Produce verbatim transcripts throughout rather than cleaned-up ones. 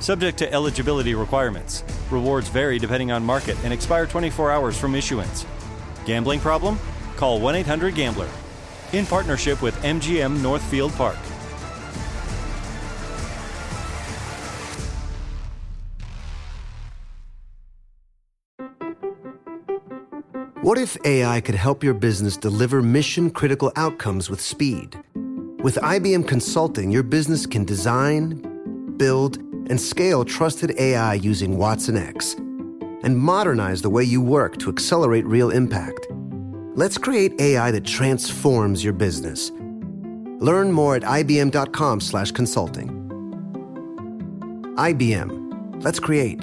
Subject to eligibility requirements. Rewards vary depending on market and expire twenty-four hours from issuance. Gambling problem? Call one eight hundred gambler. In partnership with M G M Northfield Park. What if A I could help your business deliver mission-critical outcomes with speed? With I B M Consulting, your business can design, build, and scale trusted A I using Watson X, and modernize the way you work to accelerate real impact. Let's create A I that transforms your business. Learn more at ibm.com slash consulting. I B M. Let's create.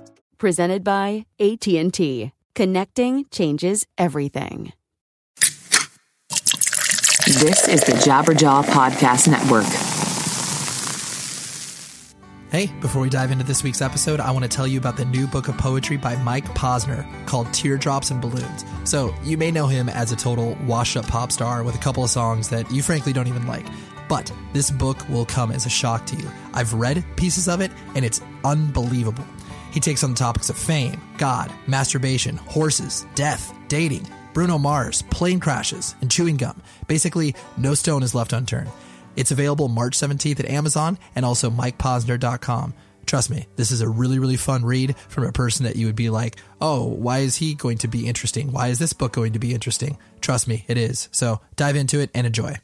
Presented by A T and T. Connecting changes everything. This is the Jabberjaw Podcast Network. Hey, before we dive into this week's episode, I want to tell you about the new book of poetry by Mike Posner called Teardrops and Balloons. So you may know him as a total washed-up pop star with a couple of songs that you frankly don't even like. But this book will come as a shock to you. I've read pieces of it, and it's unbelievable. He takes on the topics of fame, God, masturbation, horses, death, dating, Bruno Mars, plane crashes, and chewing gum. Basically, no stone is left unturned. It's available March seventeenth at Amazon and also mike posner dot com. Trust me, this is a really, really fun read from a person that you would be like, oh, why is he going to be interesting? Why is this book going to be interesting? Trust me, it is. So dive into it and enjoy.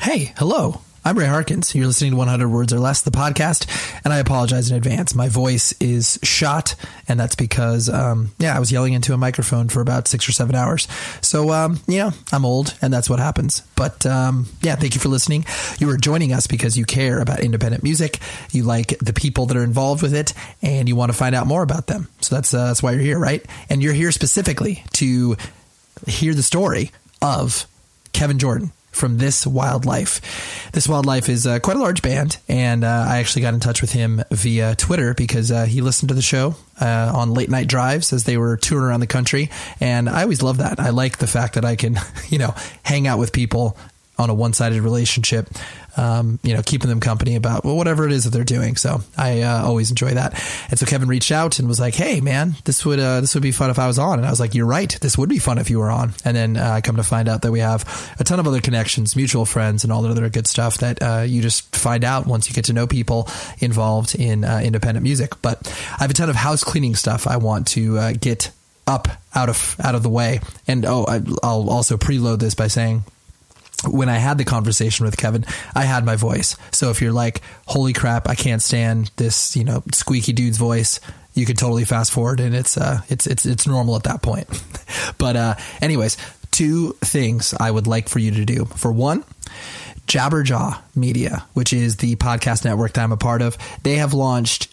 Hey, hello. I'm Ray Harkins. You're listening to one hundred words or Less, the podcast, and I apologize in advance. My voice is shot, and that's because, um, yeah, I was yelling into a microphone for about six or seven hours. So, um, you know, I'm old, and that's what happens. But, um, yeah, thank you for listening. You are joining us because you care about independent music, you like the people that are involved with it, and you want to find out more about them. So that's, uh, that's why you're here, right? And you're here specifically to hear the story of Kevin Jordan from This Wildlife. This Wildlife is uh, quite a large band, and uh, I actually got in touch with him via Twitter because uh, he listened to the show uh, on late night drives as they were touring around the country, and I always love that. I like the fact that I can, you know, hang out with people on a one-sided relationship, um, you know, keeping them company about well, whatever it is that they're doing. So I uh, always enjoy that. And so Kevin reached out and was like, hey man, this would, uh, this would be fun if I was on. And I was like, you're right. This would be fun if you were on. And then I uh, come to find out that we have a ton of other connections, mutual friends, and all the other good stuff that uh, you just find out once you get to know people involved in uh, independent music. But I have a ton of house cleaning stuff I want to uh, get up out of, out of the way. And oh, I, I'll also preload this by saying, when I had the conversation with Kevin, I had my voice. So if you're like, holy crap, I can't stand this, you know, squeaky dude's voice, you could totally fast forward, and it's, uh, it's, it's, it's normal at that point. But, uh, anyways, two things I would like for you to do. For one, Jabberjaw Media, which is the podcast network that I'm a part of, they have launched,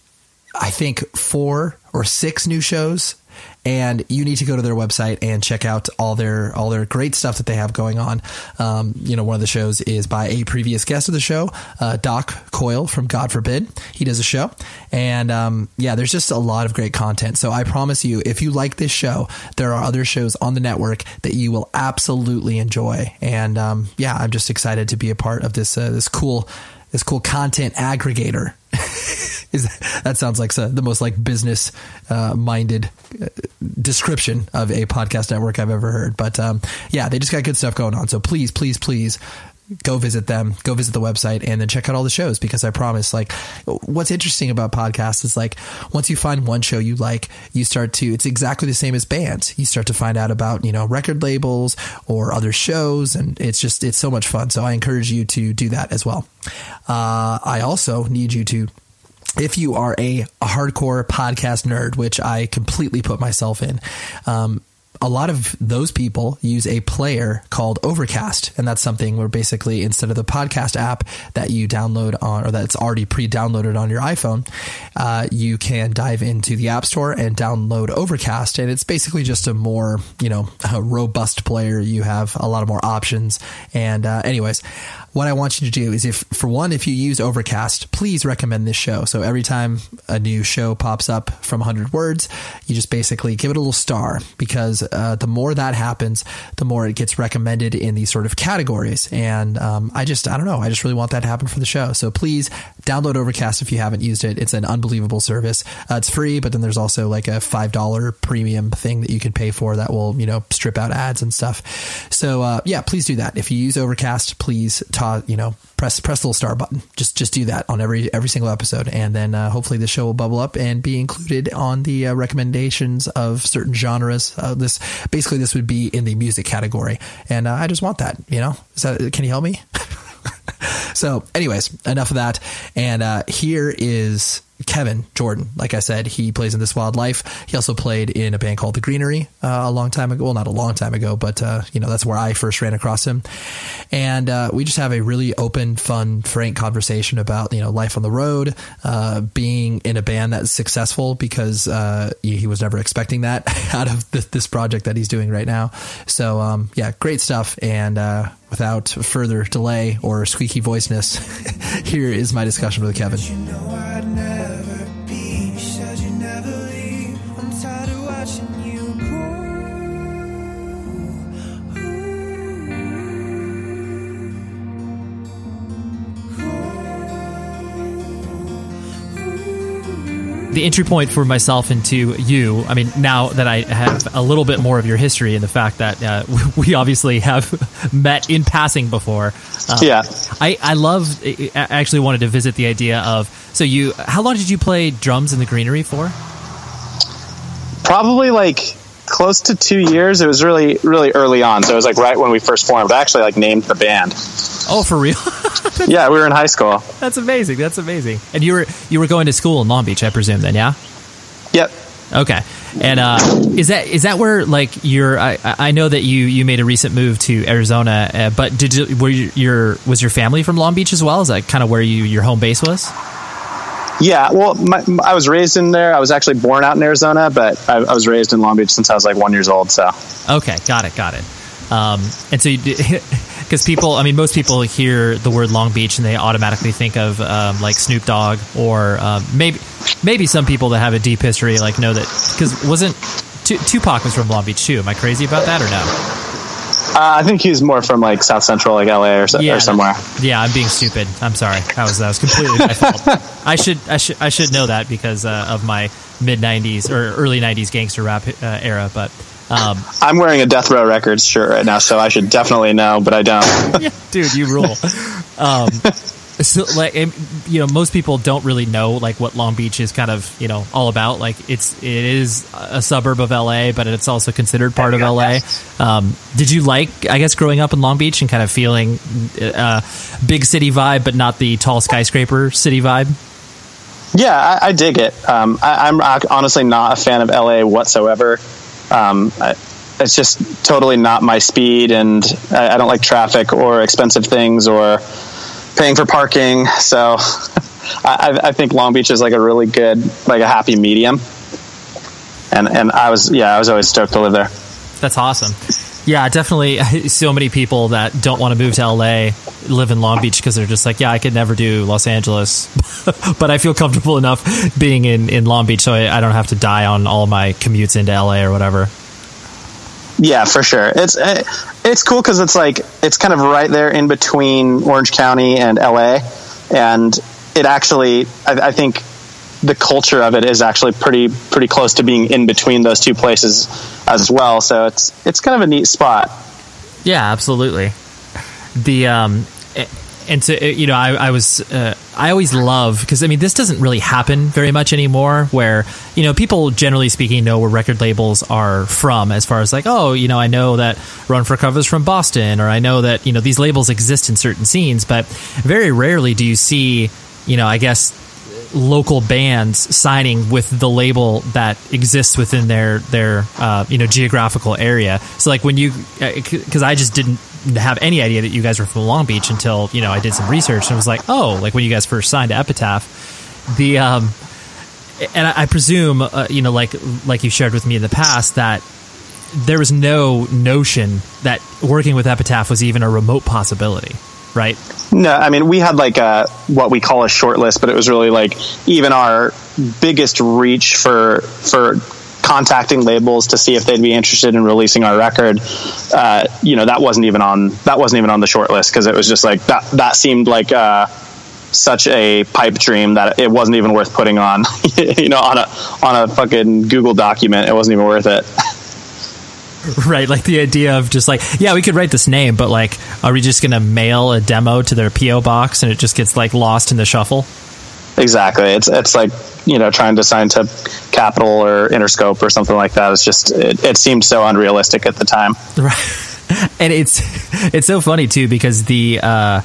I think, four or six new shows. And you need to go to their website and check out all their all their great stuff that they have going on. Um, you know, one of the shows is by a previous guest of the show, uh, Doc Coyle from God Forbid. He does a show. And um, yeah, there's just a lot of great content. So I promise you, if you like this show, there are other shows on the network that you will absolutely enjoy. And um, yeah, I'm just excited to be a part of this uh, this cool this cool content aggregator Is that, that sounds like the most like business uh, minded description of a podcast network I've ever heard. But um, yeah, they just got good stuff going on. So please, please, please go visit them, go visit the website, and then check out all the shows, because I promise, like, what's interesting about podcasts is, like, once you find one show you like, you start to, it's exactly the same as bands. You start to find out about, you know, record labels or other shows. And it's just, it's so much fun. So I encourage you to do that as well. Uh, I also need you to, if you are a, a hardcore podcast nerd, which I completely put myself in, um, a lot of those people use a player called Overcast. And that's something where basically instead of the podcast app that you download on, or that's already pre-downloaded on your iPhone, uh, you can dive into the App Store and download Overcast. And it's basically just a more, you know, a robust player. You have a lot of more options. And uh, anyways, what I want you to do is, if for one, if you use Overcast, please recommend this show. So every time a new show pops up from one hundred words, you just basically give it a little star, because Uh, the more that happens, the more it gets recommended in these sort of categories. And um, I just, I don't know, I just really want that to happen for the show. So please download Overcast if you haven't used it. It's an unbelievable service. Uh, it's free, but then there's also like a five dollar premium thing that you can pay for that will, you know, strip out ads and stuff. So uh, yeah, please do that. If you use Overcast, please, ta- you know, press press the little star button. Just just do that on every every single episode. And then uh, hopefully the show will bubble up and be included on the uh, recommendations of certain genres. Uh, this Basically, this would be in the music category. And uh, I just want that, you know. Is that, can you help me? So anyways, enough of that. And uh, here is Kevin Jordan. Like I said, he plays in This Wildlife. He also played in a band called The Greenery uh, a long time ago. Well, not a long time ago, but, uh, you know, that's where I first ran across him. And uh, we just have a really open, fun, frank conversation about, you know, life on the road, uh, being in a band that's successful, because uh, he, he was never expecting that out of th- this project that he's doing right now. So, um, yeah, great stuff. And uh, without further delay or squeaky voiceness, here is my discussion with Kevin. You know, I'd never- The entry point for myself into you, I mean, now that I have a little bit more of your history and the fact that uh, we obviously have met in passing before. Um, yeah. I, I love, I actually wanted to visit the idea of, so you, how long did you play drums in The Greenery for? Probably like close to two years. It was really, really early on. So it was like right when we first formed. I actually like named the band. Oh, for real? Yeah, we were in high school. That's amazing. That's amazing. And you were you were going to school in Long Beach, I presume, then, yeah? Yep. Okay. And uh, is that is that where, like, your I, I know that you, you made a recent move to Arizona, uh, but did you, were you, your was your family from Long Beach as well? Is that kind of where you your home base was? Yeah. Well, my, my, I was raised in there. I was actually born out in Arizona, but I, I was raised in Long Beach since I was like one years old. So. Okay. Got it. Got it. Um, and so you did. Because people, I mean, most people hear the word Long Beach and they automatically think of um, like Snoop Dogg, or um, maybe maybe some people that have a deep history like know that, because wasn't T- Tupac was from Long Beach too? Am I crazy about that or no? Uh, I think he's more from like South Central, like L A or, so, yeah, or somewhere. Yeah, I'm being stupid. I'm sorry. That was that was completely my fault. I should I should I should know that because uh, of my mid nineties or early nineties gangster rap uh, era, but. Um, I'm wearing a Death Row Records shirt right now, so I should definitely know, but I don't. Yeah, dude, you rule. Um, so, like, you know, most people don't really know like what Long Beach is kind of, you know, all about. Like, it's it is a suburb of L A, but it's also considered part of L A. Um, did you like, I guess, growing up in Long Beach and kind of feeling uh, big city vibe, but not the tall skyscraper city vibe? Yeah, I, I dig it. Um, I, I'm honestly not a fan of L A whatsoever. Um, it's just totally not my speed, and I, I don't like traffic or expensive things or paying for parking. So I, I think Long Beach is like a really good, like a happy medium. And, and I was, yeah, I was always stoked to live there. That's awesome. Yeah, definitely. So many people that don't want to move to L A live in Long Beach because they're just like, yeah, I could never do Los Angeles, but I feel comfortable enough being in, in Long Beach, so I, I don't have to die on all my commutes into L A or whatever. Yeah, for sure. It's it, it's cool because it's like it's kind of right there in between Orange County and L A, and it actually, I, I think the culture of it is actually pretty pretty close to being in between those two places as well. So it's it's kind of a neat spot. Yeah, absolutely. The um, and so you know, I, I was uh, I always love, because I mean this doesn't really happen very much anymore, where you know people generally speaking know where record labels are from, as far as like, oh, you know, I know that Run for Cover's from Boston, or I know that you know these labels exist in certain scenes, but very rarely do you see you know I guess. local bands signing with the label that exists within their their uh you know geographical area. So like when you, because I just didn't have any idea that you guys were from Long Beach until you know I did some research, and it was like, oh, like when you guys first signed to Epitaph, the um and I, I presume uh, you know like like you shared with me in the past that there was no notion that working with Epitaph was even a remote possibility. Right. No, I mean, we had like a, what we call a short list, but it was really like even our biggest reach for for contacting labels to see if they'd be interested in releasing our record. Uh, you know, that wasn't even on that wasn't even on the short list, because it was just like that. That seemed like uh, such a pipe dream that it wasn't even worth putting on, you know, on a on a fucking Google document. It wasn't even worth it. Right, like the idea of just like, yeah, we could write this name, but like, are we just going to mail a demo to their P O box and it just gets like lost in the shuffle? Exactly. It's it's like, you know, trying to sign to Capitol or Interscope or something like that. It's just, it, it seemed so unrealistic at the time. Right. And it's, it's so funny too, because the, uh,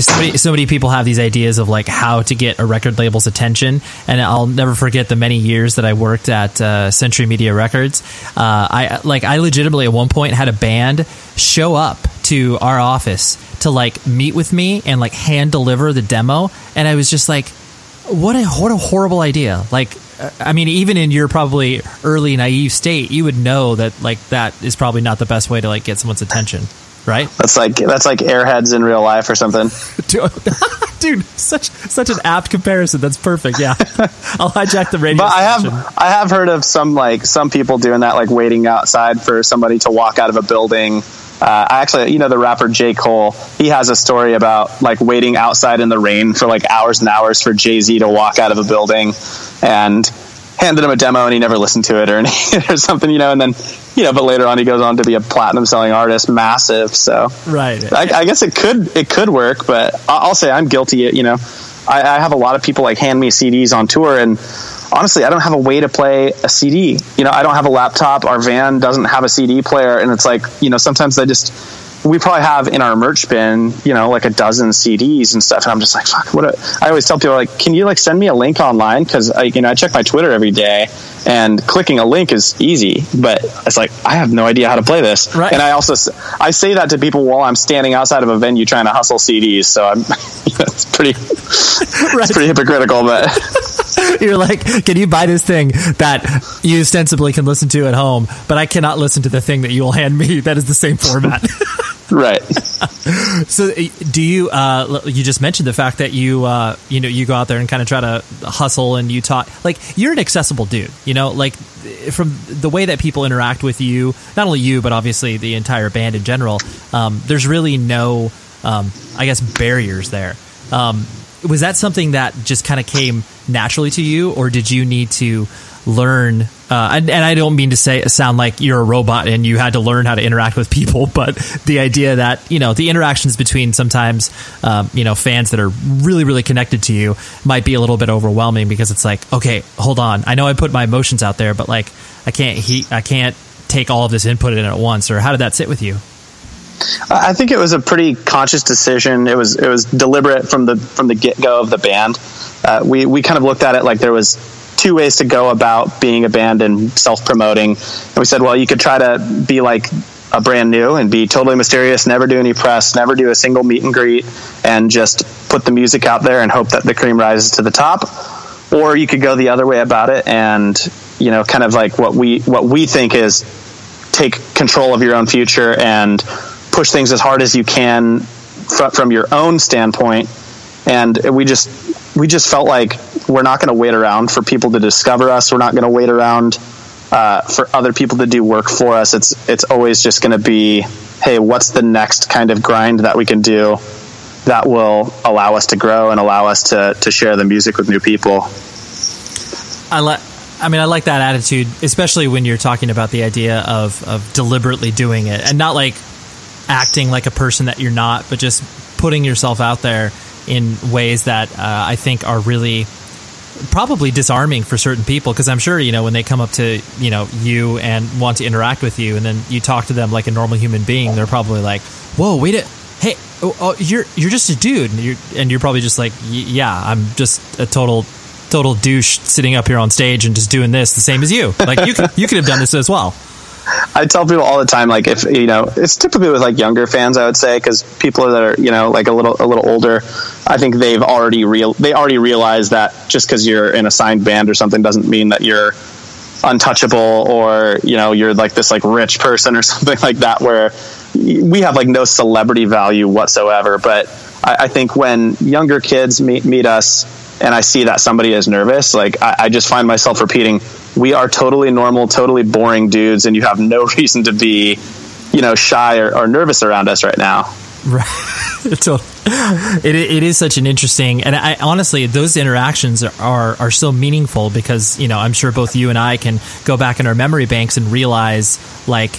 So many, so many people have these ideas of like how to get a record label's attention, and I'll never forget the many years that I worked at uh, Century Media Records. Uh, I like I legitimately at one point had a band show up to our office to like meet with me and like hand deliver the demo, and I was just like, what a what a horrible idea! Like, I mean, even in your probably early naive state, you would know that like that is probably not the best way to like get someone's attention. Right, that's like that's like Airheads in real life or something. Dude, such such an apt comparison. That's perfect. Yeah, I'll hijack the radio. But I have station. I have heard of some like some people doing that, like waiting outside for somebody to walk out of a building. Uh, I actually, you know, the rapper J. Cole, he has a story about like waiting outside in the rain for like hours and hours for Jay-Z to walk out of a building, and handed him a demo and he never listened to it or anything or something, you know, and then, you know, but later on he goes on to be a platinum selling artist, massive. So right. I, I guess it could, it could work, but I'll say I'm guilty. You know, I, I have a lot of people like hand me C Ds on tour, and honestly, I don't have a way to play a C D. You know, I don't have a laptop. Our van doesn't have a C D player. And it's like, you know, sometimes I just, we probably have in our merch bin, you know, like a dozen C Ds and stuff. And I'm just like, fuck, what? A, I always tell people, like, can you like send me a link online? Cause I, you know, I check my Twitter every day, and clicking a link is easy, but it's like, I have no idea how to play this. Right. And I also, I say that to people while I'm standing outside of a venue trying to hustle C Ds. So I'm, it's pretty, right. It's pretty hypocritical, but you're like, can you buy this thing that you ostensibly can listen to at home, but I cannot listen to the thing that you will hand me. That is the same format. Right. So do you, uh, you just mentioned the fact that you, uh, you know, you go out there and kind of try to hustle, and you talk, like you're an accessible dude, you know, like from the way that people interact with you, not only you, but obviously the entire band in general. Um, there's really no, um, I guess, barriers there. Um, was that something that just kind of came naturally to you, or did you need to learn? Uh, and, and I don't mean to say sound like you're a robot and you had to learn how to interact with people, but the idea that, you know, the interactions between sometimes, um, you know, fans that are really, really connected to you might be a little bit overwhelming, because it's like, okay, hold on. I know I put my emotions out there, but like, I can't, he, I can't take all of this input in at once. Or how did that sit with you? I think it was a pretty conscious decision. It was, it was deliberate from the, from the get go of the band. Uh, we, we kind of looked at it like there was two ways to go about being a band and self-promoting, and we said, well, you could try to be like a brand new and be totally mysterious, never do any press, never do a single meet and greet, and just put the music out there and hope that the cream rises to the top. Or you could go the other way about it, and you know, kind of like what we what we think is take control of your own future and push things as hard as you can f- from your own standpoint. And we just we just felt like we're not going to wait around for people to discover us. We're not going to wait around uh, for other people to do work for us. It's it's always just going to be, hey, what's the next kind of grind that we can do that will allow us to grow and allow us to to share the music with new people. I like. I mean, I like that attitude, especially when you're talking about the idea of of deliberately doing it and not like acting like a person that you're not, but just putting yourself out there in ways that uh, I think are really probably disarming for certain people. Because I'm sure, you know, when they come up to, you know, you and want to interact with you, and then you talk to them like a normal human being, they're probably like, whoa, wait a hey, oh, oh, you're you're just a dude. And you're, and you're probably just like, yeah, I'm just a total... total douche sitting up here on stage and just doing this the same as you. Like you could, you could have done this as well. I tell people all the time, like, if, you know, it's typically with like younger fans, I would say, because people that are, you know, like a little, a little older, I think they've already real, they already realize that just because you're in a signed band or something doesn't mean that you're untouchable or, you know, you're like this like rich person or something like that, where we have like no celebrity value whatsoever. But I, I think when younger kids meet, meet us, and I see that somebody is nervous, like I, I just find myself repeating, we are totally normal, totally boring dudes, and you have no reason to be, you know, shy or, or nervous around us right now. Right. So it, it is such an interesting, and I honestly, those interactions are, are, are so meaningful because, you know, I'm sure both you and I can go back in our memory banks and realize like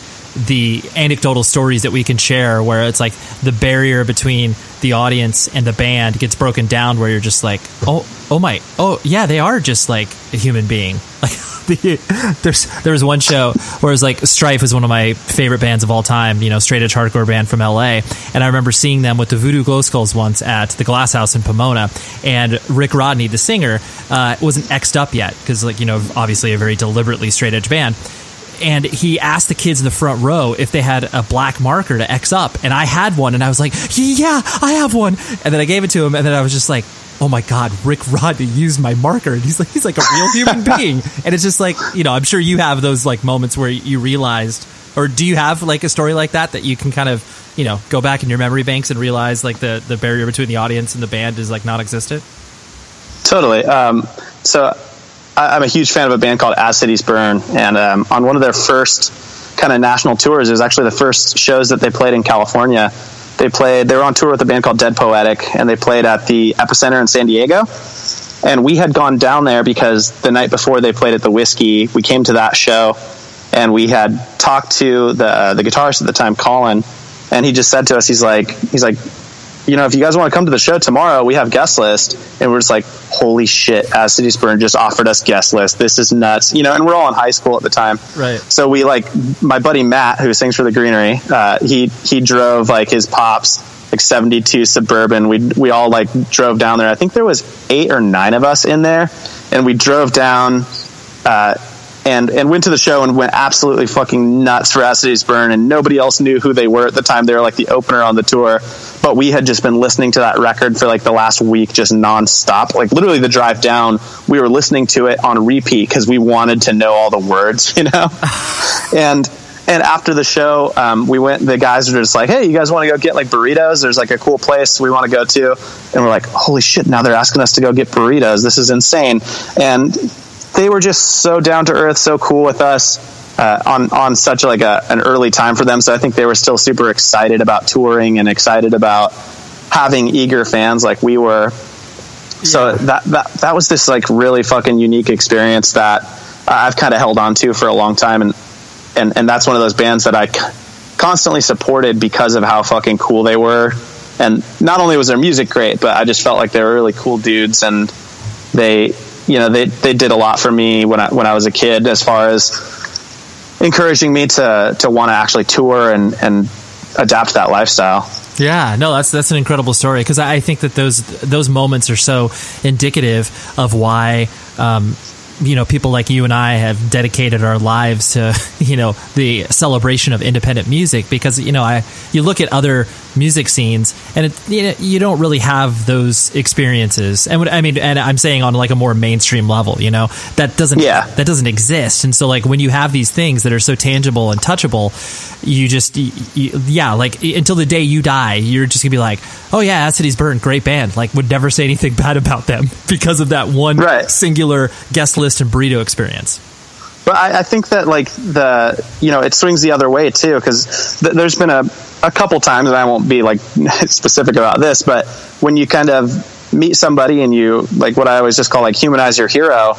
the anecdotal stories that we can share where it's like the barrier between the audience and the band gets broken down, where you're just like, oh, oh my, oh yeah, they are just like a human being. Like the, there's, there was one show where it was like Strife is one of my favorite bands of all time, you know, straight edge hardcore band from L A. And I remember seeing them with the Voodoo Glow Skulls once at the Glass House in Pomona, and Rick Rodney, the singer, uh, wasn't X'd up yet. Cause like, you know, obviously a very deliberately straight edge band. And he asked the kids in the front row if they had a black marker to X up. And I had one, and I was like, yeah, I have one. And then I gave it to him, and then I was just like, oh my God, Rick Rodney used my marker. And he's like, he's like a real human being. And it's just like, you know, I'm sure you have those like moments where you realized, or do you have like a story like that that you can kind of, you know, go back in your memory banks and realize like the, the barrier between the audience and the band is like non-existent? Totally. Um, so... I'm a huge fan of a band called As Cities Burn, and um, on one of their first kind of national tours, it was actually the first shows that they played in California. They played, they were on tour with a band called Dead Poetic, and they played at the Epicenter in San Diego. And we had gone down there because the night before they played at the Whiskey, we came to that show, and we had talked to the uh, the guitarist at the time, Colin, and he just said to us, he's like, he's like, you know, if you guys want to come to the show tomorrow, we have guest list. And we're just like, holy shit, As Cities Burn just offered us guest list. This is nuts. You know, and we're all in high school at the time. Right. So we like, my buddy Matt, who sings for The Greenery, uh, he, he drove like his pops, like seventy-two Suburban. We, we all like drove down there. I think there was eight or nine of us in there. And we drove down, uh, And and went to the show and went absolutely fucking nuts for As Cities Burn, and nobody else knew who they were at the time. They were like the opener on the tour, but we had just been listening to that record for like the last week, just nonstop. Like literally the drive down, we were listening to it on repeat because we wanted to know all the words, you know. and and after the show, um, we went. The guys were just like, "Hey, you guys want to go get like burritos? There's like a cool place we want to go to." And we're like, "Holy shit! Now they're asking us to go get burritos. This is insane!" And they were just so down to earth, so cool with us uh, on on such like a, an early time for them. So I think they were still super excited about touring and excited about having eager fans like we were. Yeah. So that, that that was this like really fucking unique experience that I've kind of held on to for a long time, and and and that's one of those bands that I c- constantly supported because of how fucking cool they were. And not only was their music great, but I just felt like they were really cool dudes, and they. You know, they they did a lot for me when I when I was a kid, as far as encouraging me to to want to actually tour and and adapt that lifestyle. Yeah, no, that's that's an incredible story, because I think that those those moments are so indicative of why um, you know, people like you and I have dedicated our lives to, you know, the celebration of independent music. Because, you know, I you look at other music scenes, and it, you know, you don't really have those experiences. And what, I mean, and I'm saying on like a more mainstream level, you know, that doesn't yeah. that doesn't exist. And so like when you have these things that are so tangible and touchable, you just you, yeah, like until the day you die, you're just gonna be like, oh yeah, As Cities Burn, great band. Like would never say anything bad about them because of that one right. singular guest list and burrito experience. But I, I think that, like, the, you know, it swings the other way, too, because th- there's been a, a couple times, and I won't be, like, specific about this, but when you kind of meet somebody and you, like, what I always just call, like, humanize your hero,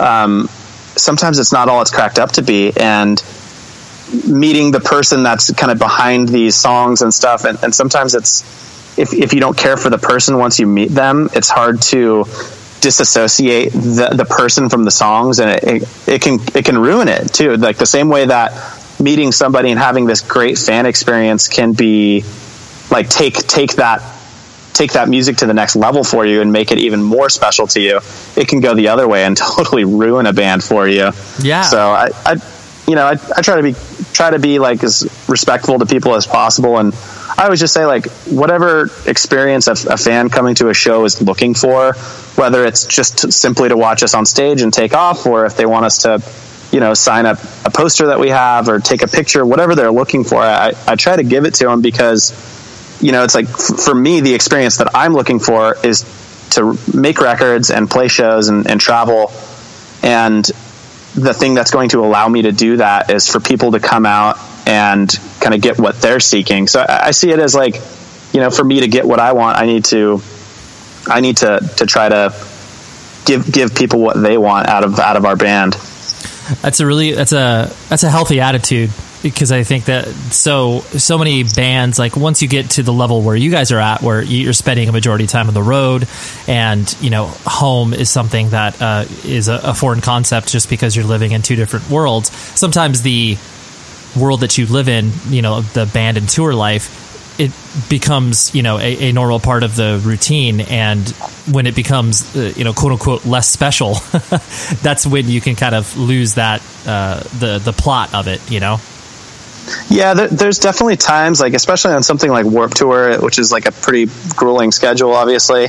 um, sometimes it's not all it's cracked up to be, and meeting the person that's kind of behind these songs and stuff, and, and sometimes it's, if, if you don't care for the person once you meet them, it's hard to disassociate the, the person from the songs, and it, it, it can it can ruin it too. Like the same way that meeting somebody and having this great fan experience can be like take take that take that music to the next level for you and make it even more special to you, it can go the other way and totally ruin a band for you. Yeah. So I, I you know I, I try to be try to be like as respectful to people as possible, and I always just say, like, whatever experience a, a fan coming to a show is looking for, whether it's just to, simply to watch us on stage and take off, or if they want us to, you know, sign up a poster that we have or take a picture, whatever they're looking for, I, I try to give it to them because, you know, it's like, f- for me, the experience that I'm looking for is to make records and play shows and, and travel. And the thing that's going to allow me to do that is for people to come out and kind of get what they're seeking. So I, I see it as like, you know, for me to get what I want, I need to, I need to, to try to give, give people what they want out of, out of our band. That's a really, that's a, that's a healthy attitude, because I think that so, so many bands, like once you get to the level where you guys are at, where you're spending a majority of time on the road, and, you know, home is something that uh, is a, a foreign concept just because you're living in two different worlds. Sometimes the world that you live in, you know, the band and tour life, it becomes, you know, a, a normal part of the routine. And when it becomes, uh, you know, quote unquote, less special, that's when you can kind of lose that, uh, the, the plot of it, you know? Yeah, there, there's definitely times, like, especially on something like Warped Tour, which is like a pretty grueling schedule, obviously.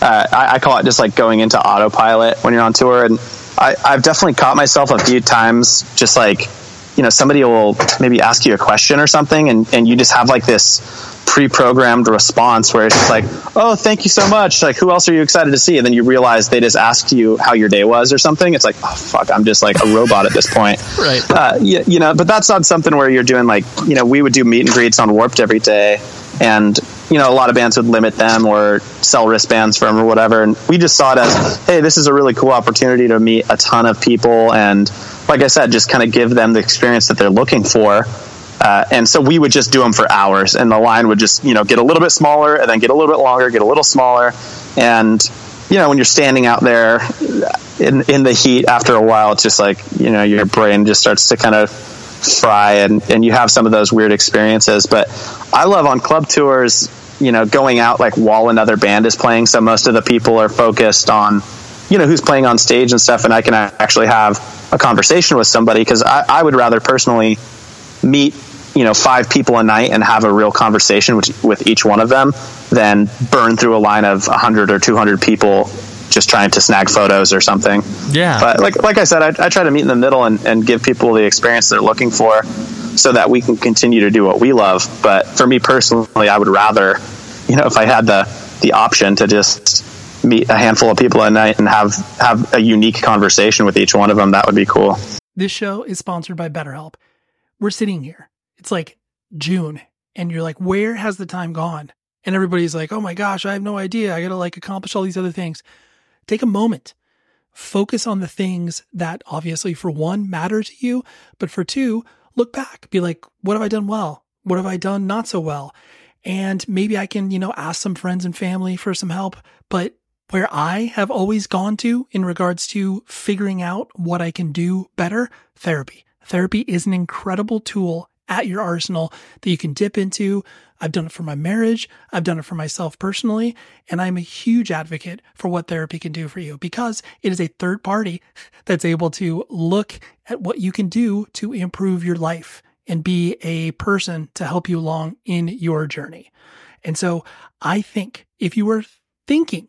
Uh, I, I call it just like going into autopilot when you're on tour. And I, I've definitely caught myself a few times just like, you know, somebody will maybe ask you a question or something, and, and you just have like this pre-programmed response where it's just like, oh, thank you so much. Like, who else are you excited to see? And then you realize they just asked you how your day was or something. It's like, oh, fuck, I'm just like a robot at this point. Right. Uh, you, you know, but that's not something where you're doing like, you know, we would do meet and greets on Warped every day. And, you know, a lot of bands would limit them or sell wristbands for them or whatever. And we just saw it as, hey, this is a really cool opportunity to meet a ton of people. And like I said, just kind of give them the experience that they're looking for. Uh, and so we would just do them for hours, and the line would just, you know, get a little bit smaller and then get a little bit longer, get a little smaller. And, you know, when you're standing out there in, in the heat, after a while, it's just like, you know, your brain just starts to kind of fry, and, and you have some of those weird experiences. But I love on club tours, you know, going out like while another band is playing. So most of the people are focused on, you know, who's playing on stage and stuff. And I can actually have a conversation with somebody, because I, I would rather personally meet, you know, five people a night and have a real conversation with, with each one of them than burn through a line of one hundred or two hundred people just trying to snag photos or something. Yeah. But like like I said, I, I try to meet in the middle and, and give people the experience they're looking for so that we can continue to do what we love. But for me personally, I would rather, you know, if I had the, the option to just meet a handful of people at night and have, have a unique conversation with each one of them, that would be cool. This show is sponsored by BetterHelp. We're sitting here. It's like June, and you're like, where has the time gone? And everybody's like, oh my gosh, I have no idea. I got to like accomplish all these other things. Take a moment, focus on the things that obviously, for one, matter to you, but for two, look back, be like, what have I done well? What have I done not so well? And maybe I can, you know, ask some friends and family for some help. But where I have always gone to in regards to figuring out what I can do better, therapy. Therapy is an incredible tool at your arsenal that you can dip into. I've done it for my marriage. I've done it for myself personally. And I'm a huge advocate for what therapy can do for you, because it is a third party that's able to look at what you can do to improve your life and be a person to help you along in your journey. And so I think if you were thinking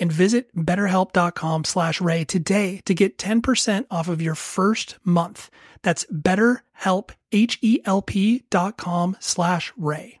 and visit betterhelp.com slash Ray today to get ten percent off of your first month. That's betterhelp, H-E-L-P dot com slash Ray.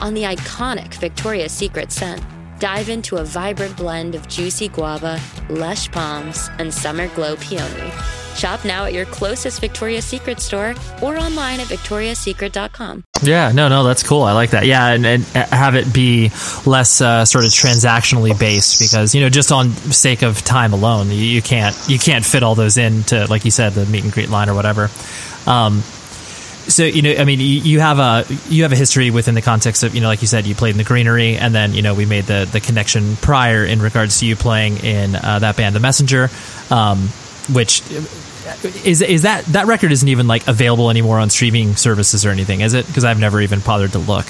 on the iconic Victoria's Secret scent. Dive into a vibrant blend of juicy guava, lush palms, and summer glow peony. Shop now at your closest Victoria's Secret store or online at victorias secret dot com. Yeah, no, no, that's cool. I like that. Yeah, and, and have it be less uh, sort of transactionally based, because, you know, just on sake of time alone, you, you can't you can't fit all those into, like you said, the meet and greet line or whatever. Um, so, you know, I mean, you, you have a you have a history within the context of, you know, like you said, you played in the Greenery, and then, you know, we made the the connection prior in regards to you playing in uh, that band, The Messenger, um, which. Is is that that record isn't even like available anymore on streaming services or anything, is it? Because I've never even bothered to look.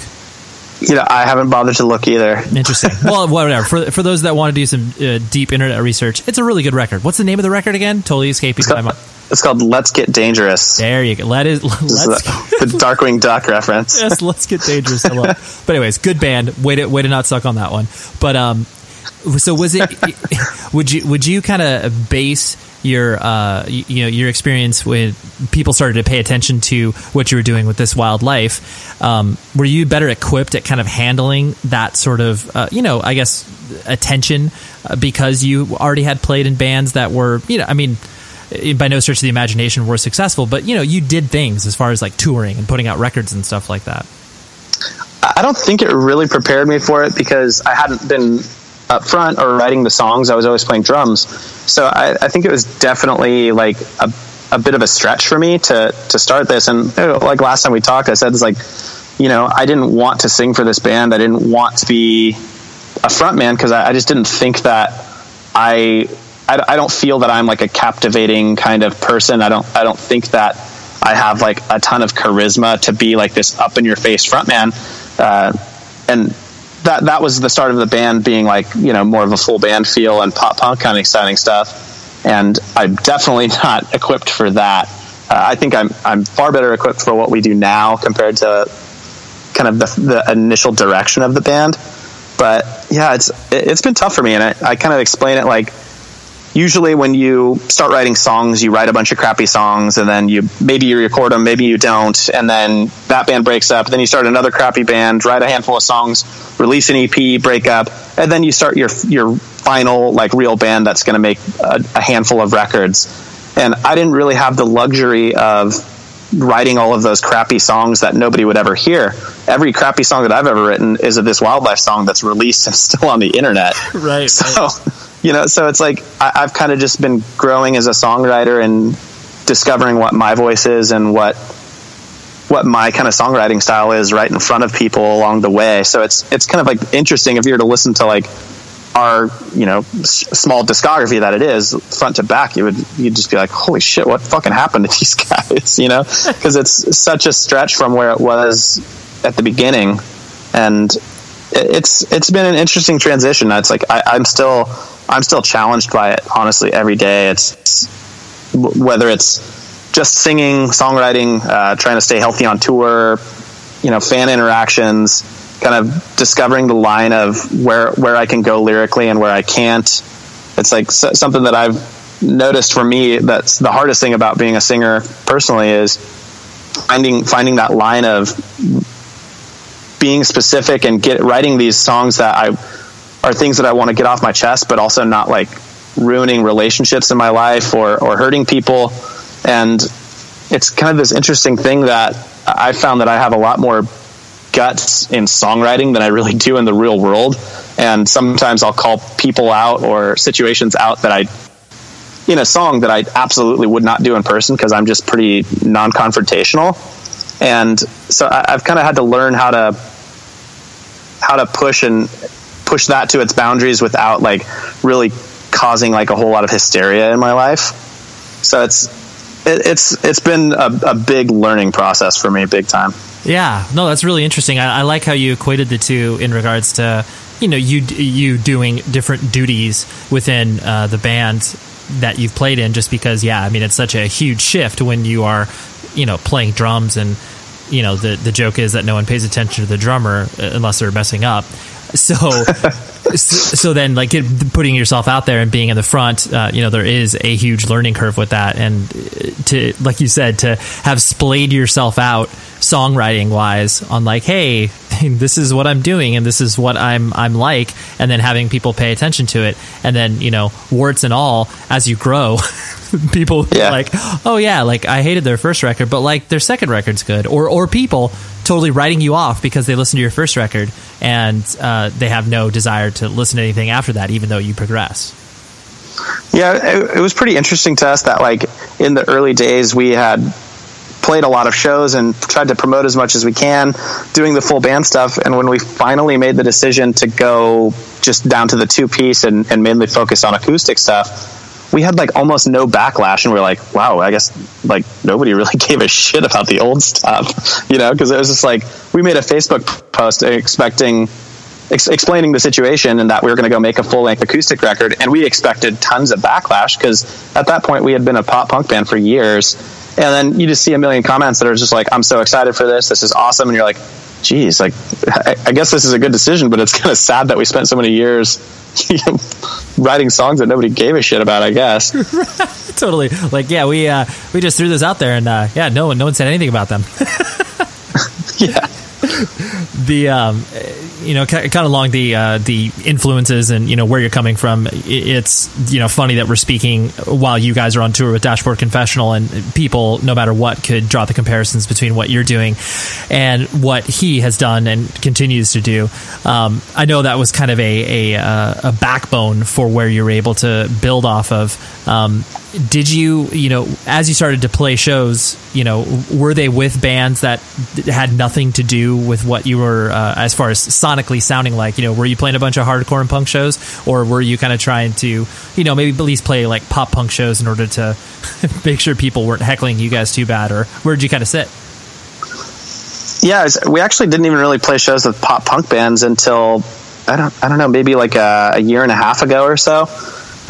You know, I haven't bothered to look either. Interesting. Well, whatever. For for those that want to do some uh, deep internet research, it's a really good record. What's the name of the record again? Totally escaping my mind. It's called Let's Get Dangerous. There you go. Let it. Let's the, the Darkwing Duck reference. Yes, Let's Get Dangerous. I love it. But anyways, good band. Way to way to not suck on that one. But um, so was it? would you would you kind of base your uh you know your experience when people started to pay attention to what you were doing with This Wildlife, um were you better equipped at kind of handling that sort of uh, you know I guess attention uh, because you already had played in bands that were, you know, I mean, by no stretch of the imagination were successful, but, you know, you did things as far as like touring and putting out records and stuff like that? I don't think it really prepared me for it, because I hadn't been up front or writing the songs. I was always playing drums, so I, I think it was definitely like a, a bit of a stretch for me to to start this. And like last time we talked, I said it's like, you know, I didn't want to sing for this band, I didn't want to be a front man, because I, I just didn't think that I, I I don't feel that I'm like a captivating kind of person. I don't I don't think that I have like a ton of charisma to be like this up in your face front man, uh, and that that was the start of the band being like, you know, more of a full band feel and pop punk kind of exciting stuff. And I'm definitely not equipped for that. Uh, I think I'm, I'm far better equipped for what we do now compared to kind of the, the initial direction of the band. But yeah, it's, it, it's been tough for me. And I, I kind of explain it like, usually when you start writing songs, you write a bunch of crappy songs, and then you maybe you record them, maybe you don't, and then that band breaks up. Then you start another crappy band, write a handful of songs, release an E P, break up, and then you start your your final like real band that's going to make a, a handful of records. And I didn't really have the luxury of writing all of those crappy songs that nobody would ever hear. Every crappy song that I've ever written is a This Wildlife song that's released and still on the internet. Right. So. Right. You know, so it's like I, I've kind of just been growing as a songwriter and discovering what my voice is and what what my kind of songwriting style is right in front of people along the way. So it's it's kind of like interesting if you were to listen to like our, you know, s- small discography that it is front to back, you would you'd just be like, holy shit, what fucking happened to these guys? You know, because it's such a stretch from where it was at the beginning, and it's it's been an interesting transition. It's like I, I'm still I'm still challenged by it, honestly, every day. It's, it's whether it's just singing, songwriting, uh, trying to stay healthy on tour, you know, fan interactions, kind of discovering the line of where where I can go lyrically and where I can't. It's like so, something that I've noticed for me that's the hardest thing about being a singer personally is finding finding that line of being specific and get writing these songs that I are things that I want to get off my chest, but also not like ruining relationships in my life or or hurting people. And it's kind of this interesting thing that I found that I have a lot more guts in songwriting than I really do in the real world. And sometimes I'll call people out or situations out that I, in a song that I absolutely would not do in person because I'm just pretty non-confrontational. And so I've kind of had to learn how to, how to push and push that to its boundaries without like really causing like a whole lot of hysteria in my life. So it's, It's it's been a, a big learning process for me, big time. Yeah, no, that's really interesting. I, I like how you equated the two in regards to, you know, you you doing different duties within uh, the band that you've played in. Just because, yeah, I mean, it's such a huge shift when you are, you know, playing drums, and you know the the joke is that no one pays attention to the drummer unless they're messing up. So, so then, like putting yourself out there and being in the front, uh, you know, there is a huge learning curve with that. And to, like you said, to have splayed yourself out songwriting wise on like, hey, this is what I'm doing and this is what I'm I'm like, and then having people pay attention to it, and then, you know, warts and all, as you grow, people yeah. are like, oh yeah, like I hated their first record, but like their second record's good, or or people totally writing you off because they listened to your first record and uh, they have no desire to listen to anything after that, even though you progress. Yeah, it, it was pretty interesting to us that like in the early days we had played a lot of shows and tried to promote as much as we can doing the full band stuff. And when we finally made the decision to go just down to the two piece and, and mainly focus on acoustic stuff, we had like almost no backlash, and we we're like, wow, I guess like nobody really gave a shit about the old stuff, you know? Cause it was just like, we made a Facebook post expecting, ex- explaining the situation and that we were going to go make a full length acoustic record. And we expected tons of backlash. Cause at that point we had been a pop punk band for years. And then you just see a million comments that are just like, I'm so excited for this. This is awesome. And you're like, geez, like, I, I guess this is a good decision, but it's kind of sad that we spent so many years writing songs that nobody gave a shit about, I guess. Totally. Like, yeah, we, uh, we just threw this out there and, uh, yeah, no one, no one said anything about them. Yeah. The, um, you know, kind of along the, uh, the influences and, you know, where you're coming from, it's, you know, funny that we're speaking while you guys are on tour with Dashboard Confessional, and people, no matter what, could draw the comparisons between what you're doing and what he has done and continues to do. Um, I know that was kind of a, a, uh, a backbone for where you were able to build off of. Um, did you, you know, as you started to play shows, you know, were they with bands that had nothing to do with what you were, uh, as far as sonically sounding like? You know, were you playing a bunch of hardcore and punk shows, or were you kind of trying to, you know, maybe at least play like pop punk shows in order to make sure people weren't heckling you guys too bad? Or where did you kind of sit? Yeah, we actually didn't even really play shows with pop punk bands until, I don't, I don't know, maybe like a, a year and a half ago or so.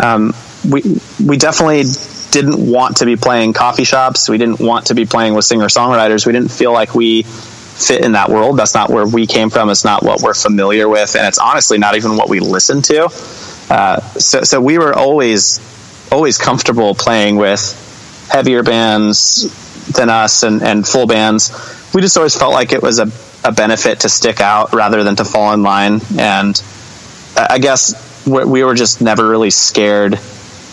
Um, we, we definitely didn't want to be playing coffee shops. We didn't want to be playing with singer songwriters. We didn't feel like we fit in that world. That's not where we came from. It's not what we're familiar with, and it's honestly not even what we listen to. Uh, so, so we were always, always comfortable playing with heavier bands than us and, and full bands. We just always felt like it was a, a benefit to stick out rather than to fall in line. And I guess we were just never really scared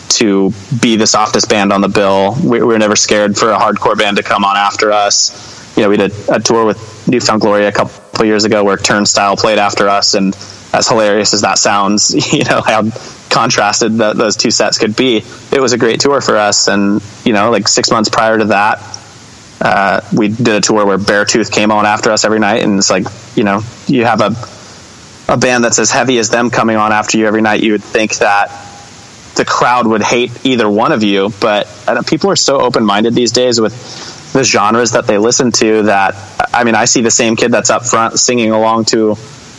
to be the softest band on the bill. We, we were never scared for a hardcore band to come on after us. You know, we did a tour with New Found Glory a couple of years ago where Turnstile played after us, and as hilarious as that sounds, you know, how contrasted that those two sets could be. It was a great tour for us. And, you know, like six months prior to that, uh, we did a tour where Beartooth came on after us every night. And it's like, you know, you have a a band that's as heavy as them coming on after you every night, you would think that the crowd would hate either one of you. But I know, people are so open-minded these days with the genres that they listen to that, I mean, I see the same kid that's up front singing along to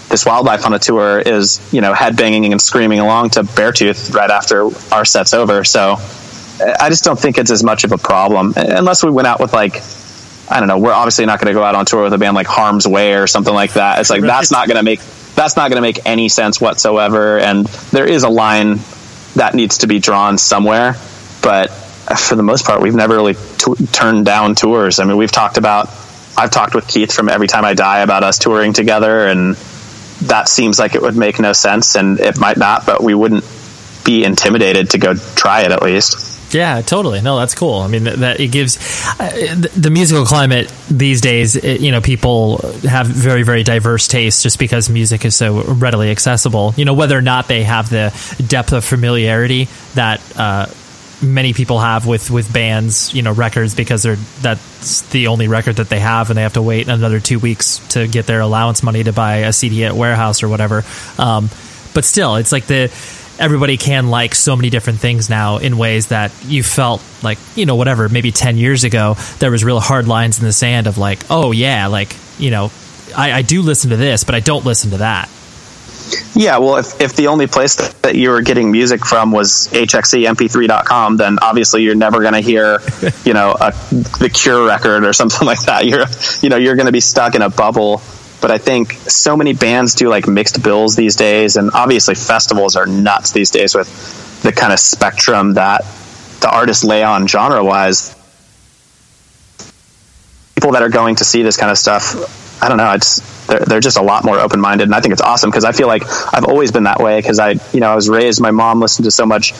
This Wildlife on a tour is, you know, headbanging and screaming along to Beartooth right after our set's over. So I just don't think it's as much of a problem unless we went out with like, I don't know, we're obviously not going to go out on tour with a band like Harm's Way or something like that. It's like, that's not going to make, that's not going to make any sense whatsoever. And there is a line that needs to be drawn somewhere, but for the most part, we've never really t- turned down tours. I mean, we've talked about, I've talked with Keith from Every Time I Die about us touring together, and that seems like it would make no sense, and it might not, but we wouldn't be intimidated to go try it at least. Yeah, totally. No, that's cool. I mean, that, that it gives uh, the musical climate these days, it, you know, people have very, very diverse tastes just because music is so readily accessible, you know, whether or not they have the depth of familiarity that, uh, many people have with, with bands, you know, records, because they're that's the only record that they have, and they have to wait another two weeks to get their allowance money to buy a C D at Warehouse or whatever. Um, but still, it's like the everybody can like so many different things now in ways that you felt like, you know, whatever, maybe ten years ago, there was real hard lines in the sand of like, oh yeah, like, you know, I, I do listen to this, but I don't listen to that. Yeah, well, if if the only place that you were getting music from was H X E M P three dot com, then obviously you're never going to hear, you know, a, the Cure record or something like that. You're, you know, you're going to be stuck in a bubble. But I think so many bands do like mixed bills these days, and obviously festivals are nuts these days with the kind of spectrum that the artists lay on genre-wise. People that are going to see this kind of stuff, I don't know. It's they're, they're just a lot more open-minded, and I think it's awesome because I feel like I've always been that way. Because I, you know, I was raised. My mom listened to so much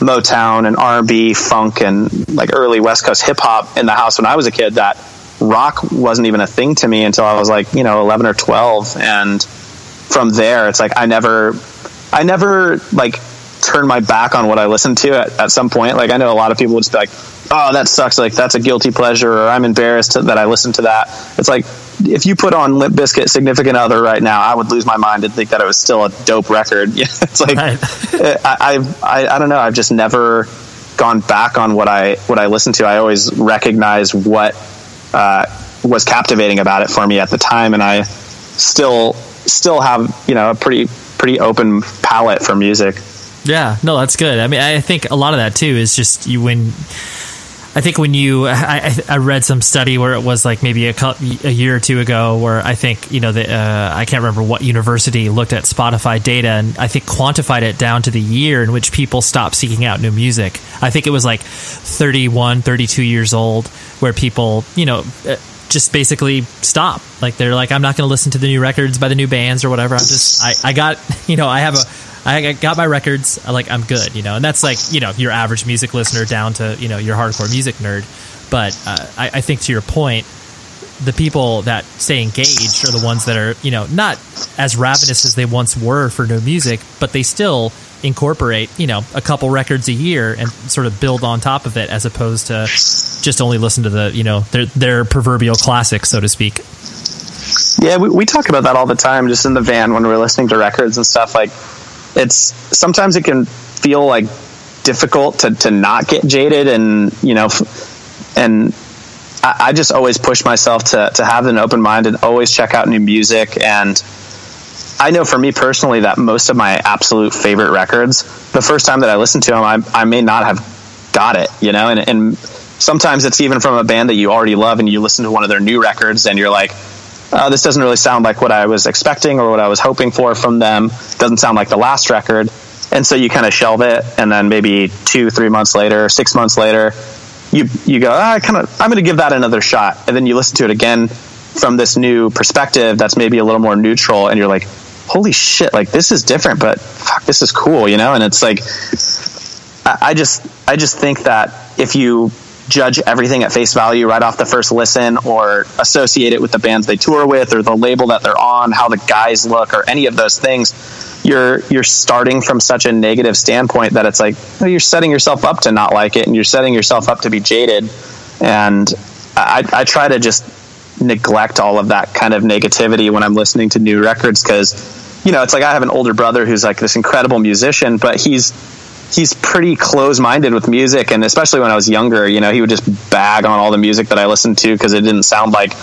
Motown and R and B, funk, and like early West Coast hip hop in the house when I was a kid. That rock wasn't even a thing to me until I was like, you know, eleven or twelve, and from there, it's like I never, I never like turn my back on what I listened to at, at some point. Like I know a lot of people would just be like, oh, that sucks. Like that's a guilty pleasure, or I'm embarrassed that I listened to that. It's like, if you put on Limp Bizkit Significant Other right now, I would lose my mind and think that it was still a dope record. It's like, right. I, I, I don't know. I've just never gone back on what I, what I listened to. I always recognize what, uh, was captivating about it for me at the time. And I still, still have, you know, a pretty, pretty open palette for music. Yeah, no, that's good. I mean, I think a lot of that too is just you when, I think when you, I, I read some study where it was like maybe a, couple, a year or two ago where I think, you know, the, uh, I can't remember what university looked at Spotify data and I think quantified it down to the year in which people stopped seeking out new music. I think it was like thirty-one, thirty-two years old where people, you know, just basically stop. Like they're like, I'm not going to listen to the new records by the new bands or whatever. I'm just, I, I got, you know, I have a, I got my records, like, I'm good, you know, and that's like, you know, your average music listener down to, you know, your hardcore music nerd. But uh, I, I think to your point, the people that stay engaged are the ones that are, you know, not as ravenous as they once were for new music, but they still incorporate, you know, a couple records a year and sort of build on top of it as opposed to just only listen to the, you know, their, their proverbial classics, so to speak. Yeah, we, we talk about that all the time, just in the van when we're listening to records and stuff, like, it's sometimes it can feel like difficult to, to not get jaded and, you know, and I, I just always push myself to, to have an open mind and always check out new music. And I know for me personally that most of my absolute favorite records, the first time that I listened to them, I, I may not have got it, you know, and, and sometimes it's even from a band that you already love and you listen to one of their new records and you're like, Uh, this doesn't really sound like what I was expecting or what I was hoping for from them. Doesn't sound like the last record. And so you kind of shelve it. And then maybe two, three months later, six months later, you, you go, oh, I kind of, I'm going to give that another shot. And then you listen to it again from this new perspective that's maybe a little more neutral. And you're like, holy shit, like this is different, but fuck, this is cool, you know? And it's like, I, I just, I just think that if you judge everything at face value right off the first listen or associate it with the bands they tour with or the label that they're on, how the guys look or any of those things, you're you're starting from such a negative standpoint that it's like, well, you're setting yourself up to not like it, and you're setting yourself up to be jaded. And I, I try to just neglect all of that kind of negativity when I'm listening to new records, because, you know, it's like I have an older brother who's like this incredible musician, but he's he's pretty close-minded with music. And especially when I was younger, you know, he would just bag on all the music that I listened to because it didn't sound like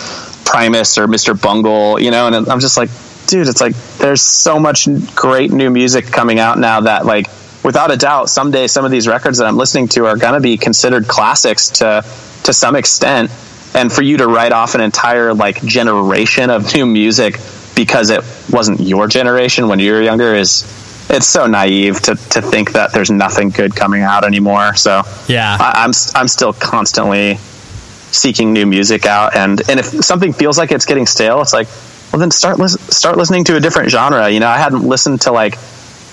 Primus or Mister Bungle, you know. And I'm just like, dude, it's like there's so much great new music coming out now that, like, without a doubt, someday some of these records that I'm listening to are going to be considered classics to to some extent. And for you to write off an entire, like, generation of new music because it wasn't your generation when you were younger is, it's so naive to, to think that there's nothing good coming out anymore. So yeah, I, I'm I'm still constantly seeking new music out, and, and if something feels like it's getting stale, it's like, well, then start lis- start listening to a different genre. You know, I hadn't listened to like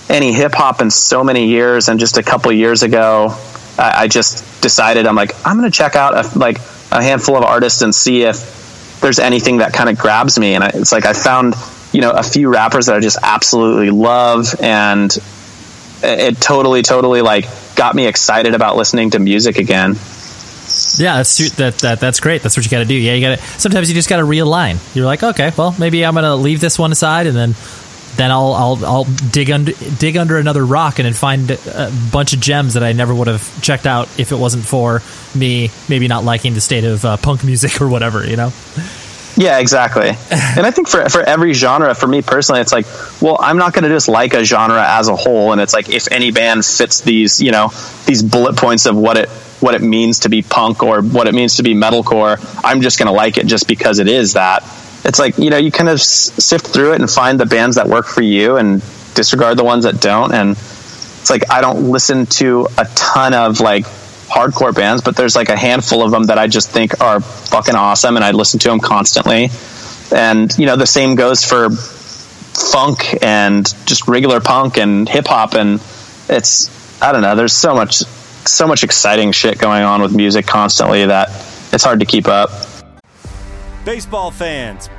any hip hop in so many years, and just a couple of years ago, I, I just decided I'm like I'm going to check out a, like a handful of artists and see if there's anything that kind of grabs me. And I, it's like I found, you know, a few rappers that I just absolutely love, and it totally, totally like got me excited about listening to music again. Yeah, that's that, that that's great. That's what you got to do. Yeah, you got to. Sometimes you just got to realign. You're like, okay, well, maybe I'm gonna leave this one aside, and then then I'll I'll I'll dig under dig under another rock and then find a bunch of gems that I never would have checked out if it wasn't for me maybe not liking the state of uh, punk music or whatever, you know. Yeah, exactly. And I think for for every genre, for me personally, it's like, well, I'm not going to just like a genre as a whole. And it's like, if any band fits these, you know, these bullet points of what it what it means to be punk or what it means to be metalcore, I'm just going to like it just because it is that. It's like, you know, you kind of sift through it and find the bands that work for you and disregard the ones that don't. And it's like, I don't listen to a ton of like hardcore bands, but there's like a handful of them that I just think are fucking awesome, and I listen to them constantly. And, you know, the same goes for funk and just regular punk and hip hop. And it's, I don't know, there's so much, so much exciting shit going on with music constantly that it's hard to keep up. Baseball fans,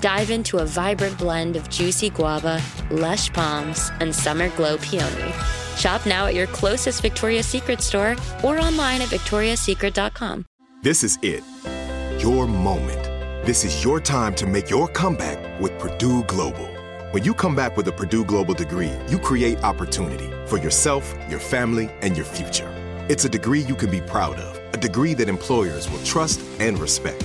Dive into a vibrant blend of juicy guava, lush palms, and summer glow peony. Shop now at your closest Victoria's Secret store or online at victorias secret dot com. This is it. Your moment. This is your time to make your comeback with Purdue Global. When you come back with a Purdue Global degree, you create opportunity for yourself, your family, and your future. It's a degree you can be proud of. A degree that employers will trust and respect.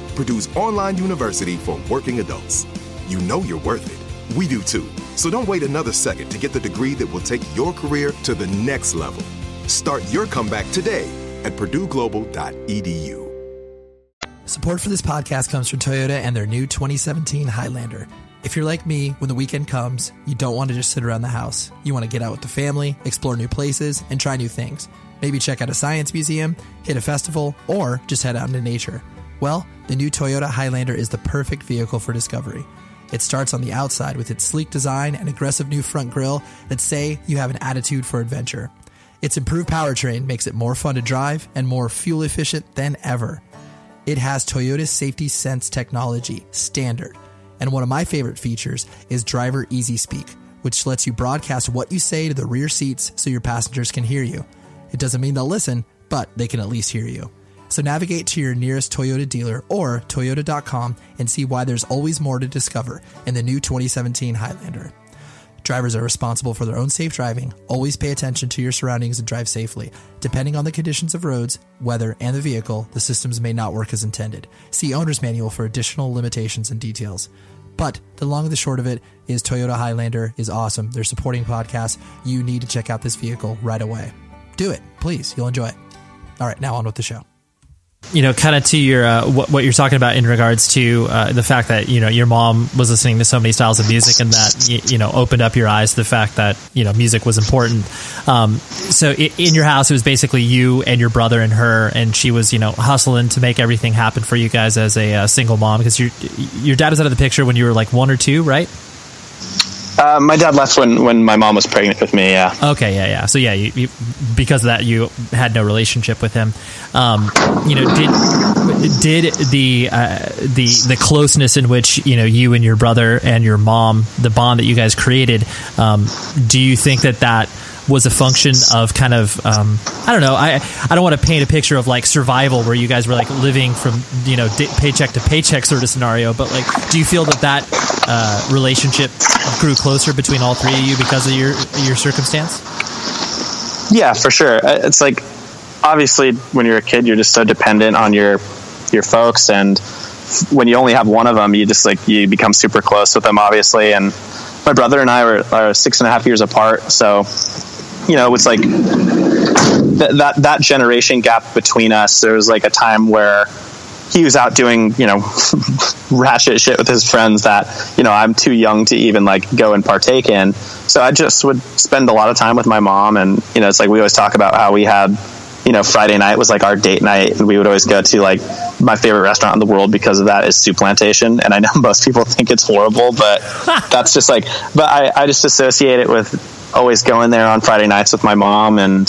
Purdue's online university for working adults. You know you're worth it. We do too. So don't wait another second to get the degree that will take your career to the next level. Start your comeback today at purdue global dot e d u. Support for this podcast comes from Toyota and their new twenty seventeen Highlander. If you're like me, when the weekend comes, you don't want to just sit around the house. You want to get out with the family, explore new places, and try new things. Maybe check out a science museum, hit a festival, or just head out into nature. Well, the new Toyota Highlander is the perfect vehicle for discovery. It starts on the outside with its sleek design and aggressive new front grille that say you have an attitude for adventure. Its improved powertrain makes it more fun to drive and more fuel efficient than ever. It has Toyota's Safety Sense technology, standard. And one of my favorite features is Driver Easy Speak, which lets you broadcast what you say to the rear seats so your passengers can hear you. It doesn't mean they'll listen, but they can at least hear you. So navigate to your nearest Toyota dealer or toyota dot com and see why there's always more to discover in the new twenty seventeen Highlander. Drivers are responsible for their own safe driving. Always pay attention to your surroundings and drive safely. Depending on the conditions of roads, weather, and the vehicle, the systems may not work as intended. See Owner's Manual for additional limitations and details. But the long and the short of it is Toyota Highlander is awesome. They're supporting podcasts. You need to check out this vehicle right away. Do it, please. You'll enjoy it. All right, now on with the show. You know, kind of to your uh, what, what you're talking about in regards to uh, the fact that, you know, your mom was listening to so many styles of music and that, you, you know, opened up your eyes to the fact that, you know, music was important. Um, so it, in your house, it was basically you and your brother and her. And she was, you know, hustling to make everything happen for you guys as a uh, single mom, because your your dad was out of the picture when you were like one or two, right? Uh, my dad left when, when my mom was pregnant with me, yeah. Okay, yeah, yeah. So, yeah, you, you, because of that, you had no relationship with him. Um, you know, did did the uh, the the closeness in which, you know, you and your brother and your mom, the bond that you guys created, um, do you think that that was a function of kind of, um, I don't know, I I don't want to paint a picture of, like, survival where you guys were, like, living from, you know, di- paycheck to paycheck sort of scenario, but, like, do you feel that that uh, relationship grew closer between all three of you because of your your circumstance? Yeah, for sure. It's like, obviously, when you're a kid, you're just so dependent on your your folks, and when you only have one of them, you just, like, you become super close with them, obviously, and my brother and I were are six and a half years apart, so... You know, it's like th- that that generation gap between us. There was like a time where he was out doing, you know, ratchet shit with his friends that, you know, I'm too young to even like go and partake in. So I just would spend a lot of time with my mom, and you know, it's like we always talk about how we had, you know, Friday night was like our date night, and we would always go to like my favorite restaurant in the world because of that is Soup Plantation. And I know most people think it's horrible, but that's just like, but I, I just associate it with always going there on Friday nights with my mom. And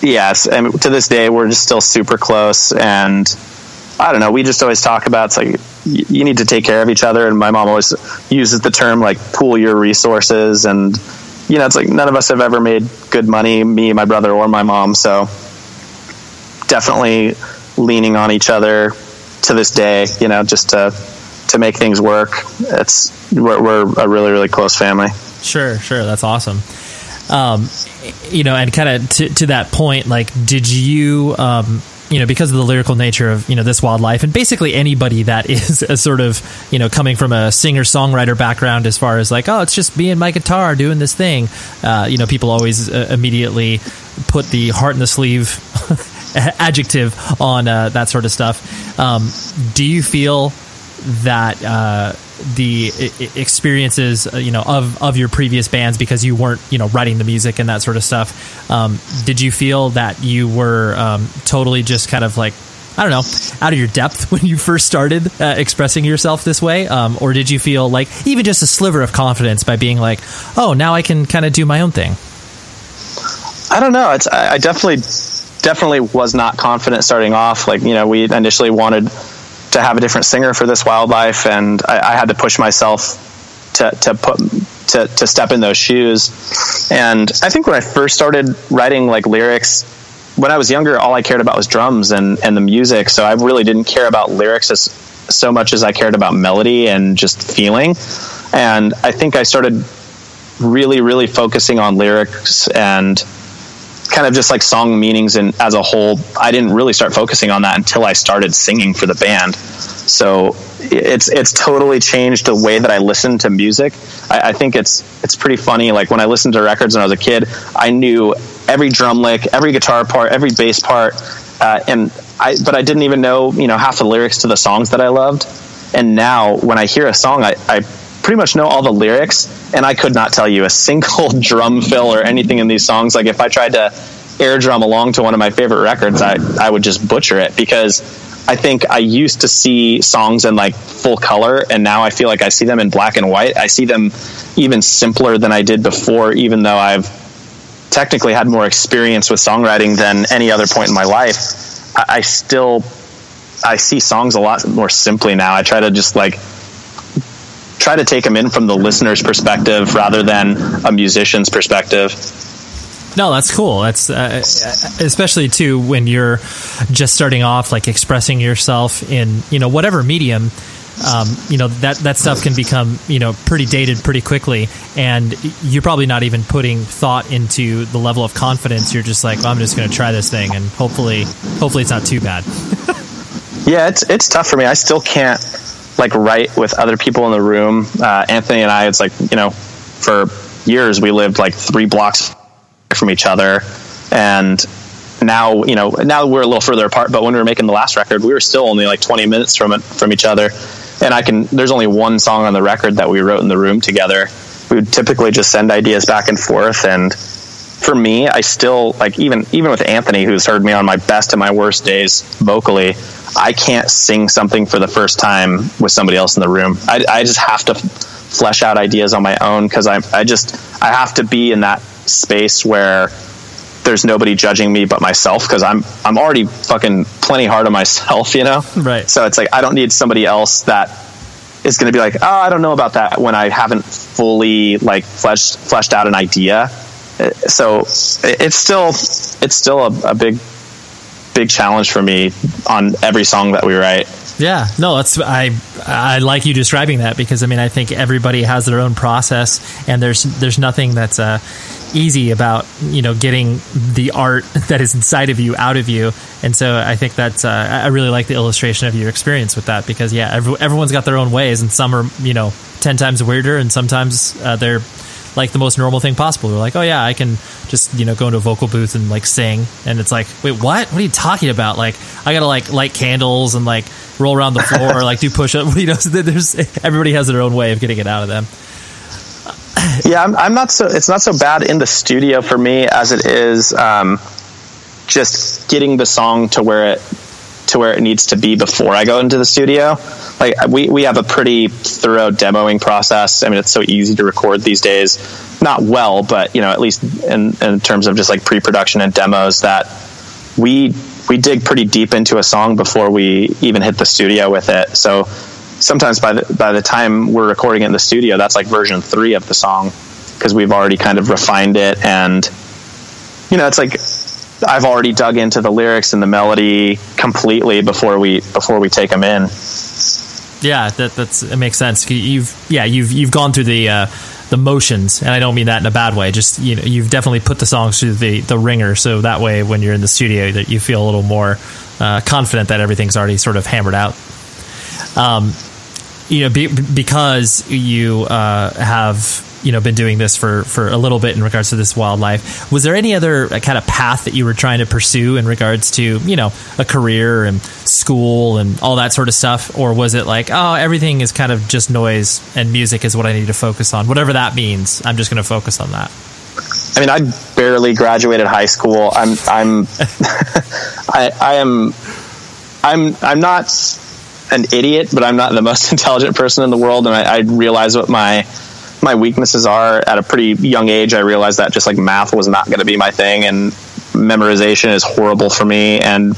yes, and to this day, we're just still super close. And I don't know, we just always talk about, it's like, you need to take care of each other. And my mom always uses the term like pool your resources. And, you know, it's like none of us have ever made good money, me, my brother, or my mom. So definitely leaning on each other to this day, you know, just to, to make things work. It's, we're, we're a really, really close family. Sure, sure. That's awesome. Um, you know, and kind of to, to that point, like, did you, um, you know, because of the lyrical nature of, you know, This Wildlife and basically anybody that is a sort of, you know, coming from a singer songwriter background as far as like, oh, it's just me and my guitar doing this thing. Uh, you know, people always uh, immediately put the heart in the sleeve adjective on uh, that sort of stuff. Um, do you feel that uh, the experiences, you know, of, of your previous bands, because you weren't, you know, writing the music and that sort of stuff. Um, did you feel that you were um, totally just kind of like, I don't know, out of your depth when you first started uh, expressing yourself this way? Um, or did you feel like even just a sliver of confidence by being like, oh, now I can kind of do my own thing? I don't know. It's, I definitely, definitely was not confident starting off. Like, you know, we initially wanted to have a different singer for This Wildlife, and I, I had to push myself to to put to, to step in those shoes. And I think when I first started writing like lyrics, when I was younger, all I cared about was drums and and the music, so I really didn't care about lyrics as so much as I cared about melody and just feeling. And I think I started really, really focusing on lyrics and kind of just like song meanings and as a whole. I didn't really start focusing on that until I started singing for the band. So it's it's totally changed the way that I listen to music. I, I think it's it's pretty funny. Like when I listened to records when I was a kid, I knew every drum lick, every guitar part, every bass part, uh, and I but I didn't even know you know half the lyrics to the songs that I loved. And now when I hear a song, I, I pretty much know all the lyrics, and I could not tell you a single drum fill or anything in these songs. Like if I tried to air drum along to one of my favorite records, I, I would just butcher it, because I think I used to see songs in like full color, and now I feel like I see them in black and white. I see them even simpler than I did before, even though I've technically had more experience with songwriting than any other point in my life. I, I still, I see songs a lot more simply now. I try to just like, try to take them in from the listener's perspective rather than a musician's perspective. No, that's cool. That's uh, especially too when you're just starting off, like expressing yourself in, you know, whatever medium, um, you know, that, that stuff can become, you know, pretty dated pretty quickly. And you're probably not even putting thought into the level of confidence. You're just like, well, I'm just going to try this thing and hopefully, hopefully it's not too bad. Yeah, it's, it's tough for me. I still can't like write with other people in the room. Uh, Anthony and I, it's like, you know, for years we lived like three blocks from each other, and now you know now we're a little further apart, but when we were making the last record we were still only like twenty minutes from from each other. And I can there's only one song on the record that we wrote in the room together. We would typically just send ideas back and forth, and for me, I still like, even even with Anthony, who's heard me on my best and my worst days vocally, I can't sing something for the first time with somebody else in the room. I, I just have to flesh out ideas on my own, because I I just I have to be in that space where there's nobody judging me but myself, because I'm I'm already fucking plenty hard on myself, you know? Right. So it's like I don't need somebody else that is going to be like, oh, I don't know about that, when I haven't fully like fleshed fleshed out an idea. So it's still it's still a, a big big challenge for me on every song that we write. Yeah, no, that's I I like you describing that, because I mean I think everybody has their own process, and there's there's nothing that's uh, easy about you know getting the art that is inside of you out of you. And so I think that's uh, I really like the illustration of your experience with that, because yeah, every, everyone's got their own ways, and some are you know ten times weirder, and sometimes uh, they're like the most normal thing possible. They're like, oh yeah, I can just you know go into a vocal booth and like sing, and it's like, wait, what? What are you talking about? Like, I gotta like light candles and like roll around the floor, like do push-ups. You know, so there's everybody has their own way of getting it out of them. Yeah, I'm, I'm not so. It's not so bad in the studio for me as it is um, just getting the song to where it to where it needs to be before I go into the studio. Like we, we have a pretty thorough demoing process. I mean, it's so easy to record these days, not well, but you know, at least in, in terms of just like pre-production and demos, that we, we dig pretty deep into a song before we even hit the studio with it. So sometimes by the, by the time we're recording it in the studio, that's like version three of the song, because we've already kind of refined it. And, you know, it's like, I've already dug into the lyrics and the melody completely before we before we take them in. Yeah, that that's it makes sense. You've yeah you've you've gone through the uh, the motions, and I don't mean that in a bad way. Just you know you've definitely put the songs through the, the ringer, so that way when you're in the studio that you feel a little more uh, confident that everything's already sort of hammered out. Um, you know be, because you uh, have. you know, been doing this for, for a little bit in regards to This Wildlife. Was there any other kind of path that you were trying to pursue in regards to, you know, a career and school and all that sort of stuff? Or was it like, oh, everything is kind of just noise and music is what I need to focus on, whatever that means. I'm just going to focus on that. I mean, I barely graduated high school. I'm, I'm, I, I am, I'm, I'm not an idiot, but I'm not the most intelligent person in the world. And I, I realize what my, my weaknesses are at a pretty young age. I realized that just like math was not going to be my thing, and memorization is horrible for me, and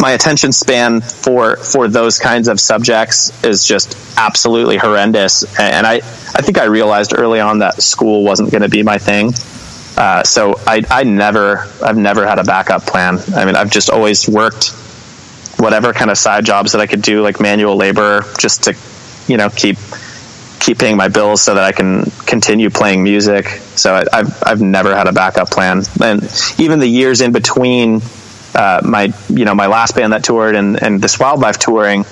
my attention span for for those kinds of subjects is just absolutely horrendous. And I I think I realized early on that school wasn't going to be my thing, uh, so I I never I've never had a backup plan. I mean, I've just always worked whatever kind of side jobs that I could do, like manual labor, just to, you know, keep keep paying my bills so that I can continue playing music. So I, I've I've never had a backup plan, and even the years in between uh, my you know my last band that toured and and This Wildlife touring,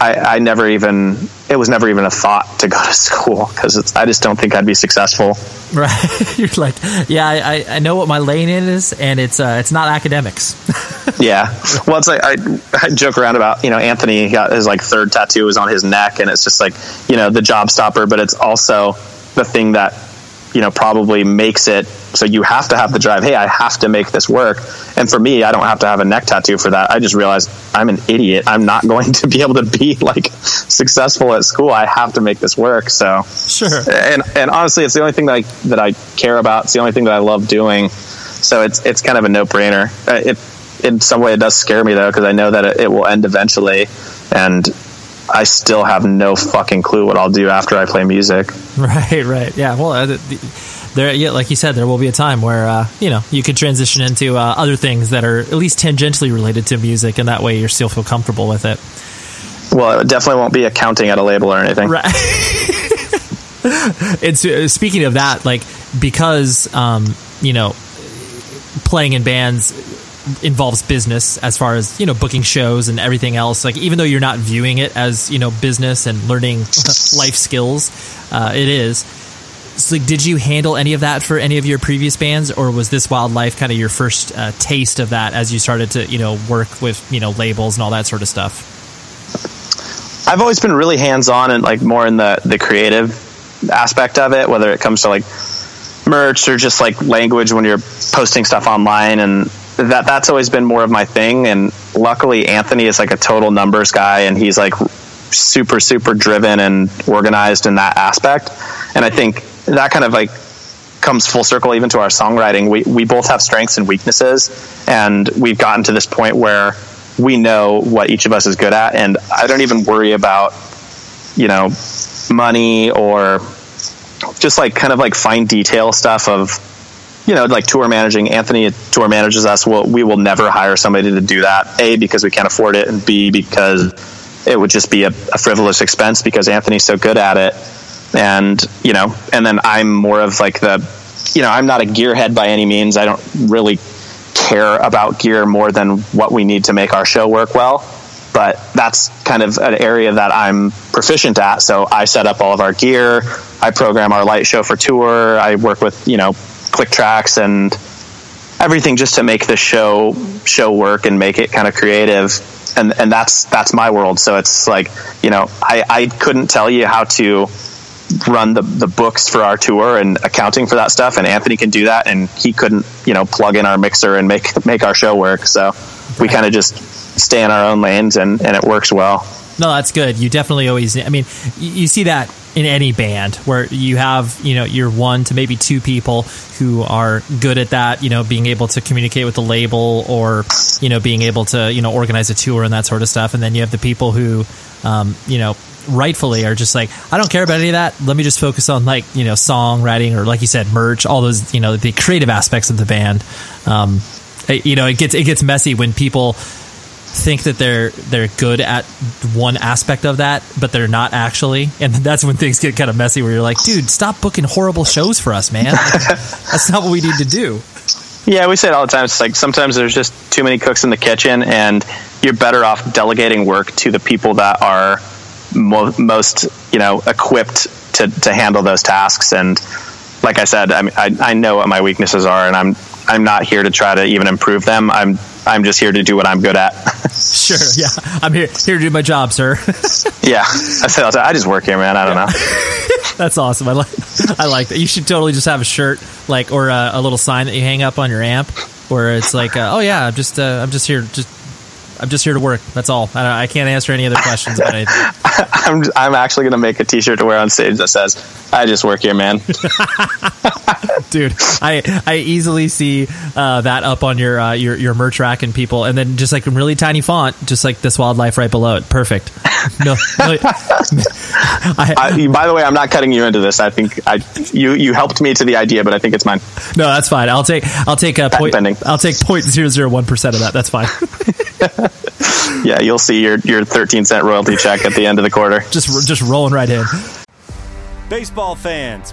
I, I never even it was never even a thought to go to school, because I just don't think I'd be successful. Right, you're like, yeah, I, I know what my lane is, and it's uh, it's not academics. Yeah, well, it's like I, I joke around about, you know, Anthony got his like third tattoo is on his neck, and it's just like, you know, the job stopper, but it's also the thing that, you know, probably makes it so you have to have the drive. Hey, I have to make this work. And for me, I don't have to have a neck tattoo for that. I just realized I'm an idiot. I'm not going to be able to be like successful at school. I have to make this work. So sure. And and honestly, it's the only thing that I, that I care about. It's the only thing that I love doing. So it's it's kind of a no brainer. It in some way it does scare me though, because I know that it, it will end eventually, and I still have no fucking clue what I'll do after I play music. Right, right. Yeah. Well, uh, there, yeah, like you said, there will be a time where, uh, you know, you could transition into uh, other things that are at least tangentially related to music, and that way you still feel comfortable with it. Well, it definitely won't be accounting at a label or anything. Right. It's uh, speaking of that, like, because, um, you know, playing in bands involves business as far as, you know, booking shows and everything else. Like, even though you're not viewing it as, you know, business and learning life skills, uh, it is. So, like, did you handle any of that for any of your previous bands, or was This Wildlife kind of your first uh, taste of that as you started to, you know, work with, you know, labels and all that sort of stuff? I've always been really hands-on and, like, more in the, the creative aspect of it, whether it comes to, like, merch or just, like, language when you're posting stuff online, and that that's always been more of my thing. And luckily Anthony is like a total numbers guy, and he's like super super driven and organized in that aspect. And I think that kind of like comes full circle even to our songwriting. We we both have strengths and weaknesses, and we've gotten to this point where we know what each of us is good at, and I don't even worry about, you know, money or just like kind of like fine detail stuff of, you know, like tour managing. Anthony tour manages us. We'll, we will never hire somebody to do that. A, because we can't afford it, and B, because it would just be a, a frivolous expense because Anthony's so good at it. And, you know, and then I'm more of like the, you know, I'm not a gearhead by any means. I don't really care about gear more than what we need to make our show work well. But that's kind of an area that I'm proficient at. So I set up all of our gear. I program our light show for tour. I work with, you know, click tracks and everything just to make the show show work and make it kind of creative, and and that's that's my world. So it's like, you know, I, I couldn't tell you how to run the, the books for our tour and accounting for that stuff, and Anthony can do that, and he couldn't, you know, plug in our mixer and make make our show work. So we kind of just stay in our own lanes, and, and it works well. No, that's good. You definitely always, I mean, you see that in any band where you have, you know, your one to maybe two people who are good at that, you know, being able to communicate with the label or, you know, being able to, you know, organize a tour and that sort of stuff. And then you have the people who, um, you know, rightfully are just like, I don't care about any of that. Let me just focus on, like, you know, songwriting, or like you said, merch, all those, you know, the creative aspects of the band. Um, it, you know, it gets, it gets messy when people think that they're they're good at one aspect of that, but they're not actually, and that's when things get kind of messy, where you're like, dude, stop booking horrible shows for us, man. That's not what we need to do. Yeah, we say it all the time. It's like, sometimes there's just too many cooks in the kitchen, and you're better off delegating work to the people that are mo- most, you know, equipped to to handle those tasks. And like I said, I mean, I, I know what my weaknesses are, and I'm I'm not here to try to even improve them. I'm I'm just here to do what I'm good at. Sure, yeah. I'm here here to do my job, sir. Yeah. I said, I just work here, man. I don't yeah. know. That's awesome. I like I like that. You should totally just have a shirt, like, or a, a little sign that you hang up on your amp, where it's like, uh, oh yeah, I'm just uh, I'm just here just I'm just here to work. That's all. I, don't, I can't answer any other questions about anything. I'm I'm actually gonna make a T-shirt to wear on stage that says, "I just work here, man." Dude, I I easily see uh, that up on your uh, your your merch rack and people, and then just like in really tiny font, just like This Wildlife right below it. Perfect. No, no I, I, by the way, I'm not cutting you into this. I think I you you helped me to the idea, but I think it's mine. No, that's fine. I'll take I'll take a point. Pending. I'll take point zero zero one percent of that. That's fine. Yeah, you'll see your your thirteen cent royalty check at the end of the quarter. Just just rolling right in. Baseball fans,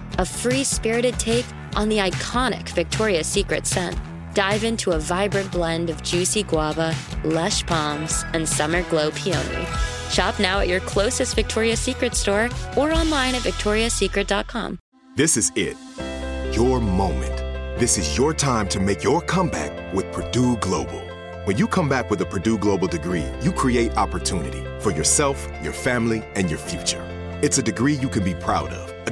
a free-spirited take on the iconic Victoria's Secret scent. Dive into a vibrant blend of juicy guava, lush palms, and summer glow peony. Shop now at your closest Victoria's Secret store or online at victorias secret dot com. This is it. Your moment. This is your time to make your comeback with Purdue Global. When you come back with a Purdue Global degree, you create opportunity for yourself, your family, and your future. It's a degree you can be proud of. A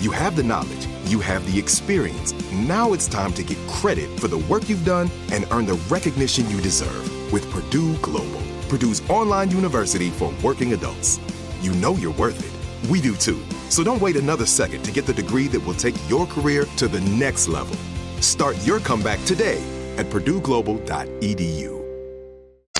You have the knowledge. You have the experience. Now it's time to get credit for the work you've done and earn the recognition you deserve with Purdue Global, Purdue's online university for working adults. You know you're worth it. We do too. So don't wait another second to get the degree that will take your career to the next level. Start your comeback today at purdue global dot e d u.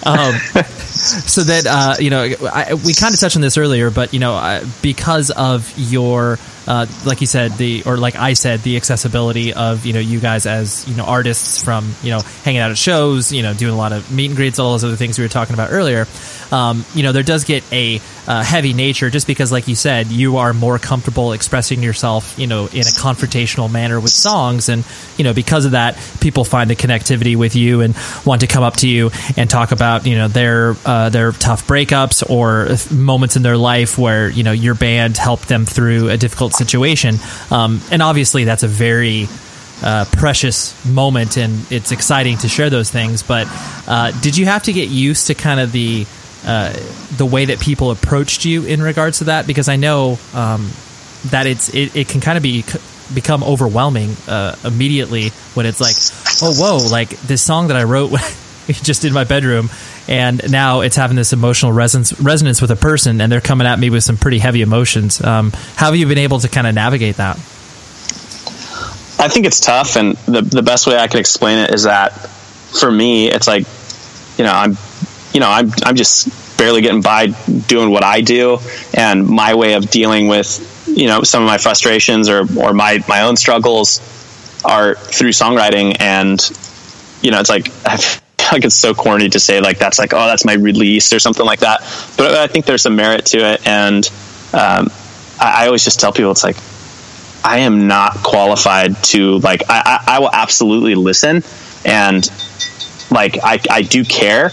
um, so that, uh, you know, I, we kind of touched on this earlier, but, you know, uh, because of your, uh, like you said, the, or like I said, the accessibility of, you know, you guys as, you know, artists from, you know, hanging out at shows, you know, doing a lot of meet and greets, all those other things we were talking about earlier. Um, you know, there does get a uh, heavy nature just because, like you said, you are more comfortable expressing yourself, you know, in a confrontational manner with songs. And, you know, because of that, people find a connectivity with you and want to come up to you and talk about, you know, their uh, their tough breakups or moments in their life where, you know, your band helped them through a difficult situation. Um, and obviously, that's a very Uh, precious moment, and it's exciting to share those things. But uh, did you have to get used to kind of the uh, the way that people approached you in regards to that? Because I know um, that it's it, it can kind of be become overwhelming uh, immediately when it's like, oh whoa, like this song that I wrote just in my bedroom, and now it's having this emotional resonance resonance with a person, and they're coming at me with some pretty heavy emotions. Um, how have you been able to kind of navigate that? I think it's tough, and the the best way I can explain it is that for me, it's like, you know, I'm, you know, I'm I'm just barely getting by doing what I do, and my way of dealing with, you know, some of my frustrations or or my my own struggles are through songwriting, and you know, it's like, I feel like it's so corny to say like, that's like, oh, that's my release or something like that. But I think there's some merit to it. And um, I, I always just tell people, it's like, I am not qualified to like, I, I, I will absolutely listen. And like, I, I do care,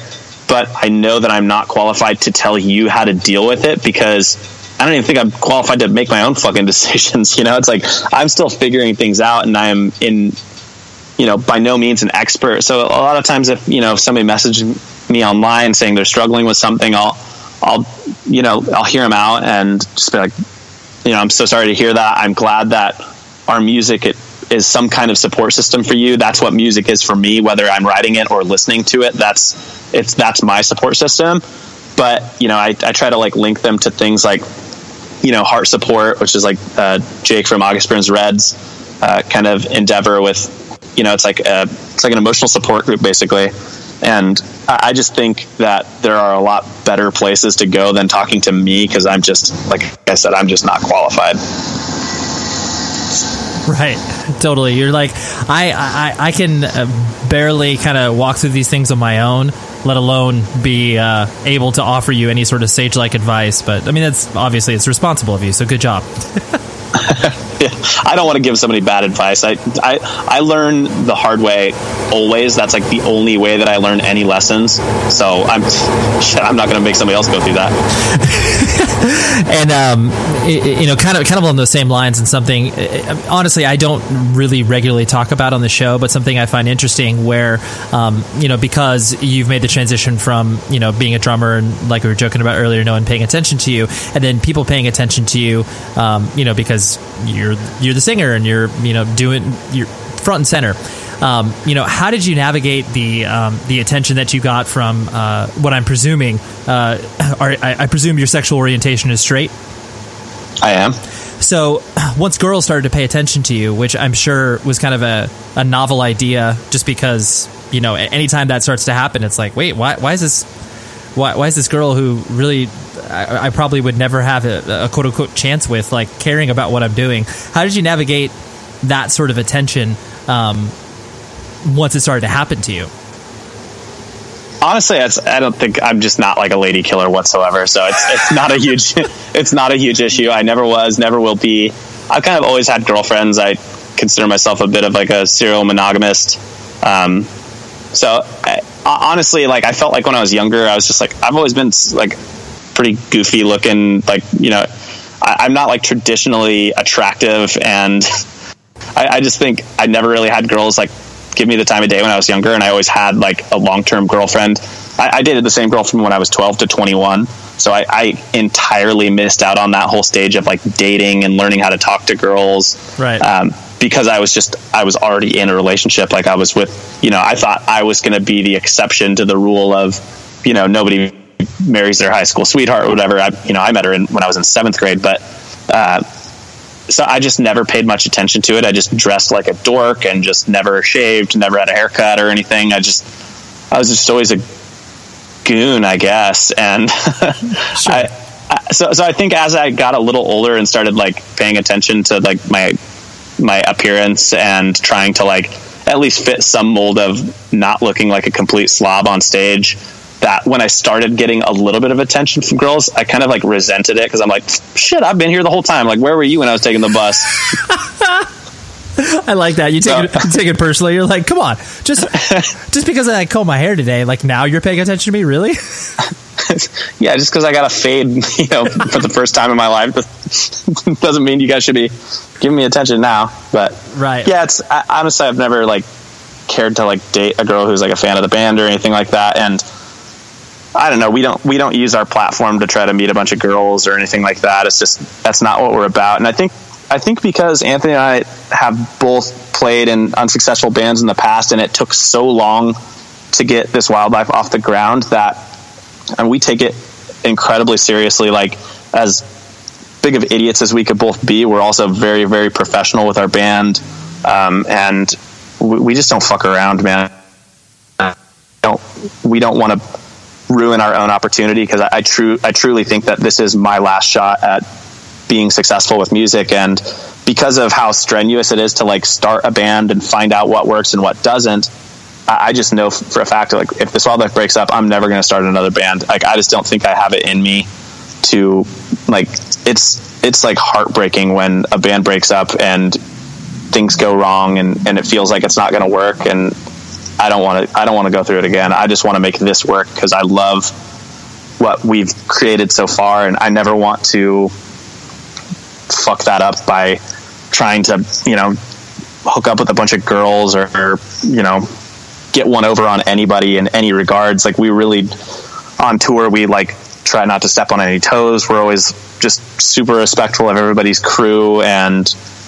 but I know that I'm not qualified to tell you how to deal with it, because I don't even think I'm qualified to make my own fucking decisions. You know, it's like, I'm still figuring things out, and I am in, you know, by no means an expert. So a lot of times if, you know, if somebody messages me online saying they're struggling with something, I'll, I'll, you know, I'll hear them out and just be like, you know, I'm so sorry to hear that. I'm glad that our music, it is some kind of support system for you. That's what music is for me, whether I'm writing it or listening to it. That's, it's, that's my support system. But, you know, I, I try to like link them to things like, you know, Heart Support, which is like, uh, Jake from August Burns Red's, uh, kind of endeavor with, you know, it's like a, it's like an emotional support group basically. And I, I just think that there are a lot better places to go than talking to me, 'cause I'm just, like I said, I'm just not qualified. Right. Totally. You're like, I, I, I can barely kind of walk through these things on my own, let alone be uh, able to offer you any sort of sage-like advice. But I mean, that's obviously, it's responsible of you. So good job. Yeah, I don't want to give somebody bad advice. I, I, I learn the hard way always. That's like the only way that I learn any lessons. So I'm, I'm not going to make somebody else go through that. And, um, it, you know, kind of, kind of along those same lines, and something, it, honestly, I don't really regularly talk about on the show, but something I find interesting where, um, you know, because you've made the transition from, you know, being a drummer and like we were joking about earlier, no one paying attention to you, and then people paying attention to you, um, you know, because you're you're the singer and you're you know doing you're front and center. Um, you know, how did you navigate the um, the attention that you got from uh, what I'm presuming? Uh, are, I, I presume your sexual orientation is straight. I am. So once girls started to pay attention to you, which I'm sure was kind of a, a novel idea, just because you know anytime that starts to happen, it's like, wait, why why is this why why is this girl who really I, I probably would never have a, a quote unquote chance with, like, caring about what I'm doing. How did you navigate that sort of attention um, once it started to happen to you? Honestly, it's, I don't think I'm just not like a lady killer whatsoever. So it's it's not a huge it's not a huge issue. I never was, never will be. I've kind of always had girlfriends. I consider myself a bit of like a serial monogamist. Um, so I, honestly, like I felt like when I was younger, I was just like, I've always been like pretty goofy looking, like, you know, I, I'm not like traditionally attractive, and I, I just think I never really had girls like give me the time of day when I was younger, and I always had like a long-term girlfriend. I, I dated the same girl from when I was twelve to twenty-one, so I, I entirely missed out on that whole stage of like dating and learning how to talk to girls, right? Um, because I was just I was already in a relationship. Like I was with, you know, I thought I was going to be the exception to the rule of, you know, nobody marries their high school sweetheart or whatever. I, you know, I met her in, when I was in seventh grade, but, uh, so I just never paid much attention to it. I just dressed like a dork and just never shaved, never had a haircut or anything. I just, I was just always a goon, I guess. And sure. I, I, so, so I think as I got a little older and started like paying attention to like my, my appearance and trying to like at least fit some mold of not looking like a complete slob on stage, that when I started getting a little bit of attention from girls, I kind of like resented it, because I'm like, shit, I've been here the whole time. Like, where were you when I was taking the bus? I like that. You take, so. it, you take it personally. You're like, come on, just just because I combed my hair today, like now you're paying attention to me, really? Yeah, just because I got a fade, you know, for the first time in my life, but doesn't mean you guys should be giving me attention now. But right, yeah, it's I, honestly, I've never like cared to like date a girl who's like a fan of the band or anything like that, and. I don't know. We don't, we don't use our platform to try to meet a bunch of girls or anything like that. It's just, that's not what we're about. And I think, I think because Anthony and I have both played in unsuccessful bands in the past, and it took so long to get This Wildlife off the ground that, and we take it incredibly seriously. Like, as big of idiots as we could both be, we're also very, very professional with our band. Um, and we, we just don't fuck around, man. We don't, we don't want to ruin our own opportunity, because I, I true I truly think that this is my last shot at being successful with music, and because of how strenuous it is to like start a band and find out what works and what doesn't, I just know for a fact, like, if This Wildlife breaks up, I'm never going to start another band. Like, I just don't think I have it in me to, like, it's, it's like heartbreaking when a band breaks up and things go wrong and, and it feels like it's not going to work. And I don't want to, I don't want to go through it again. I just want to make this work because I love what we've created so far. And I never want to fuck that up by trying to, you know, hook up with a bunch of girls or, or you know, get one over on anybody in any regards. Like, we really on tour, we like try not to step on any toes. We're always just super respectful of everybody's crew, and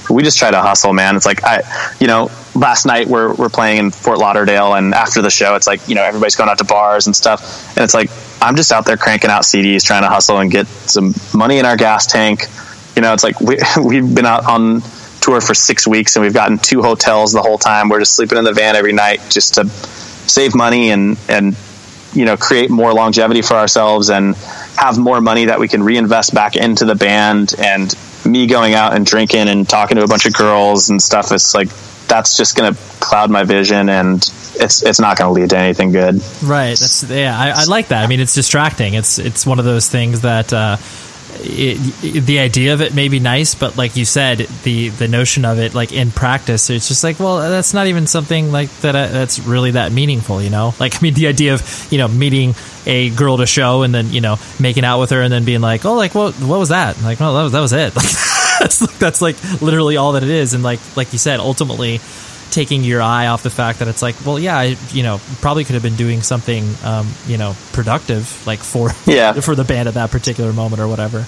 we just try to hustle, man. It's like, I, you know, last night we're, we're playing in Fort Lauderdale, and after the show, it's like, you know, everybody's going out to bars and stuff. And it's like, I'm just out there cranking out C Ds, trying to hustle and get some money in our gas tank. You know, it's like, we, we've been out on tour for six weeks and we've gotten two hotels the whole time. We're just sleeping in the van every night just to save money and, and, you know, create more longevity for ourselves and have more money that we can reinvest back into the band. And me going out and drinking and talking to a bunch of girls and stuff, it's like, that's just going to cloud my vision, and it's it's not going to lead to anything good. Right. That's, yeah, I, I like that. I mean, it's distracting. It's, it's one of those things that, uh, It, it, the idea of it may be nice, but like you said, the the notion of it, like in practice, it's just like, well, that's not even something like that uh, that's really that meaningful, you know? Like, I mean, the idea of, you know, meeting a girl to show and then, you know, making out with her and then being like, oh, like, well, what was that? And like, well, that was, that was it. Like, that's, that's like literally all that it is. And like, like you said, ultimately taking your eye off the fact that it's like, well, yeah, I, you know, probably could have been doing something, um, you know, productive, like for, yeah. for the band at that particular moment or whatever.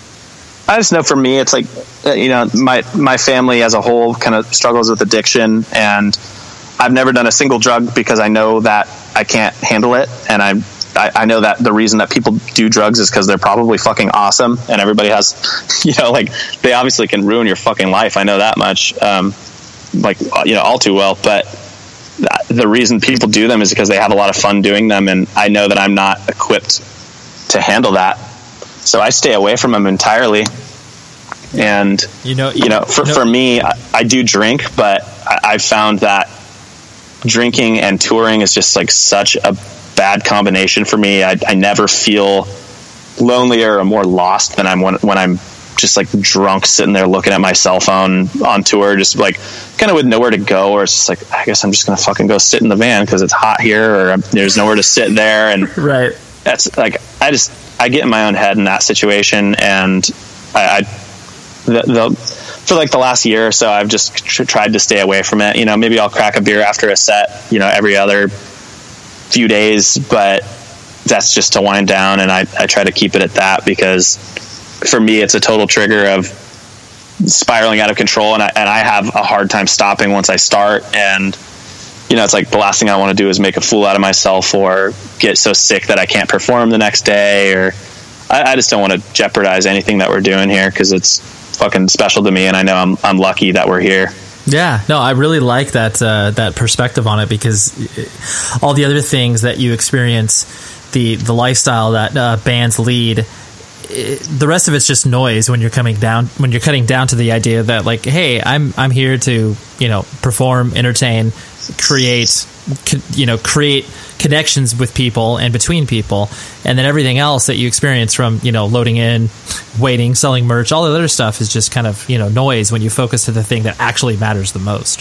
I just know for me, it's like, you know, my, my family as a whole kind of struggles with addiction, and I've never done a single drug because I know that I can't handle it. And I, I, I know that the reason that people do drugs is because they're probably fucking awesome, and everybody has, you know, like, they obviously can ruin your fucking life. I know that much. Um, like, you know, all too well, but the reason people do them is because they have a lot of fun doing them, and I know that I'm not equipped to handle that, so I stay away from them entirely. And you know you know for, you know, for me, I, I do drink, but I, I found that drinking and touring is just like such a bad combination for me. I, I never feel lonelier or more lost than I'm when, when I'm just like drunk, sitting there looking at my cell phone on tour, just like kind of with nowhere to go. Or it's just like, I guess I'm just going to fucking go sit in the van because it's hot here, or there's nowhere to sit there. And right. That's like, I just, I get in my own head in that situation. And I, I the, the, for like the last year or so, I've just tr- tried to stay away from it. You know, maybe I'll crack a beer after a set, you know, every other few days, but that's just to wind down. And I, I try to keep it at that, because for me, it's a total trigger of spiraling out of control. And I, and I have a hard time stopping once I start. And, you know, it's like the last thing I want to do is make a fool out of myself or get so sick that I can't perform the next day. Or I, I just don't want to jeopardize anything that we're doing here, 'cause it's fucking special to me. And I know I'm, I'm lucky that we're here. Yeah, no, I really like that, uh, that perspective on it, because all the other things that you experience, the, the lifestyle that uh, bands lead, It, the rest of it's just noise when you're coming down, when you're cutting down to the idea that, like, hey, I'm I'm here to, you know, perform, entertain, create, co- you know, create connections with people and between people, and then everything else that you experience from, you know, loading in, waiting, selling merch, all the other stuff is just kind of, you know, noise when you focus to the thing that actually matters the most.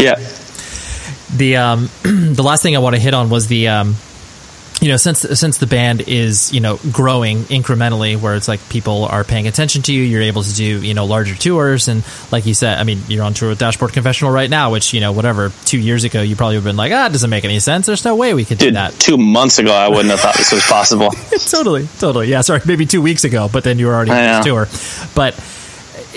Yeah. The um the last thing I want to hit on was the um. You know, since since the band is, you know, growing incrementally, where it's like people are paying attention to you, you're able to do, you know, larger tours. And like you said, I mean, you're on tour with Dashboard Confessional right now, which, you know, whatever, two years ago, you probably would have been like, ah, it doesn't make any sense. There's no way we could Dude, do that. Two months ago, I wouldn't have thought this was possible. totally, totally. Yeah, sorry, maybe two weeks ago, but then you were already on tour. But,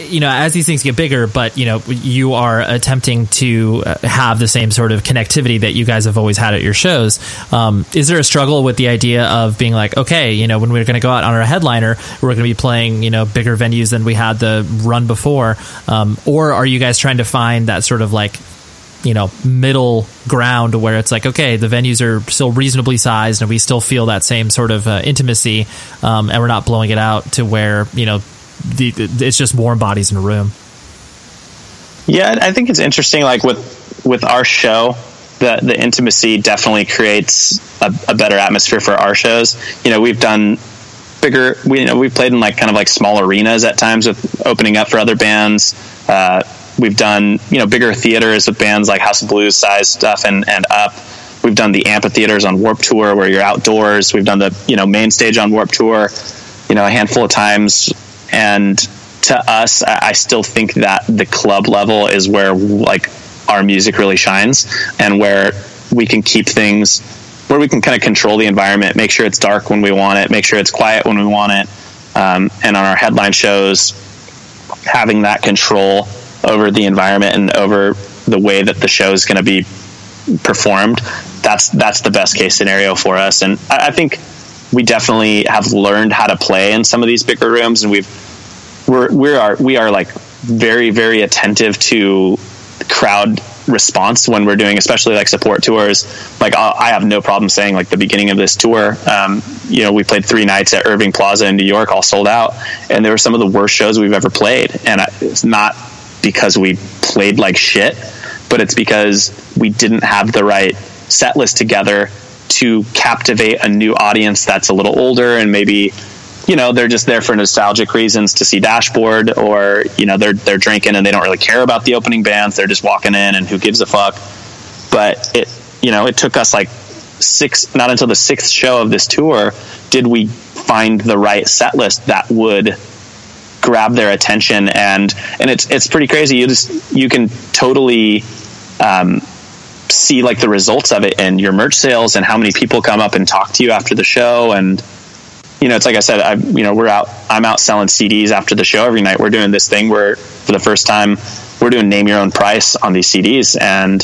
you know, as these things get bigger, but, you know, you are attempting to have the same sort of connectivity that you guys have always had at your shows. Um, is there a struggle with the idea of being like, okay, you know, when we're going to go out on our headliner, we're going to be playing, you know, bigger venues than we had the run before? Um, or are you guys trying to find that sort of like, you know, middle ground where it's like, okay, the venues are still reasonably sized and we still feel that same sort of uh, intimacy, um, and we're not blowing it out to where, you know, The, it's just warm bodies in a room? Yeah, I think it's interesting, like with with our show, the the intimacy definitely creates a, a better atmosphere for our shows. You know, we've done bigger, we, you know, we've played in like kind of like small arenas at times with opening up for other bands. Uh, we've done, you know, bigger theaters with bands like House of Blues size stuff and, and up. We've done the amphitheaters on Warped Tour where you're outdoors. We've done the, you know, main stage on Warped Tour, you know, a handful of times. And to us, I, I still think that the club level is where like our music really shines and where we can keep things, where we can kind of control the environment, make sure it's dark when we want it, make sure it's quiet when we want it. Um, and on our headline shows, having that control over the environment and over the way that the show is going to be performed, that's that's the best case scenario for us. And I, I think we definitely have learned how to play in some of these bigger rooms, and we've we're we are we are like very very attentive to crowd response when we're doing, especially like support tours. Like I'll, I have no problem saying like the beginning of this tour, um, you know, we played three nights at Irving Plaza in New York, all sold out, and they were some of the worst shows we've ever played. And I, it's not because we played like shit, but it's because we didn't have the right set list together to captivate a new audience that's a little older and maybe, you know, they're just there for nostalgic reasons to see Dashboard, or, you know, they're they're drinking and they don't really care about the opening bands. They're just walking in and who gives a fuck. But it, you know, it took us like six, not until the sixth show of this tour did we find the right set list that would grab their attention. And, and it's, it's pretty crazy. You just, you can totally, um, see like the results of it in your merch sales and how many people come up and talk to you after the show. And, you know, it's like I said, I, you know, we're out, I'm out selling C Ds after the show every night. We're doing this thing where for the first time we're doing name your own price on these C Ds. And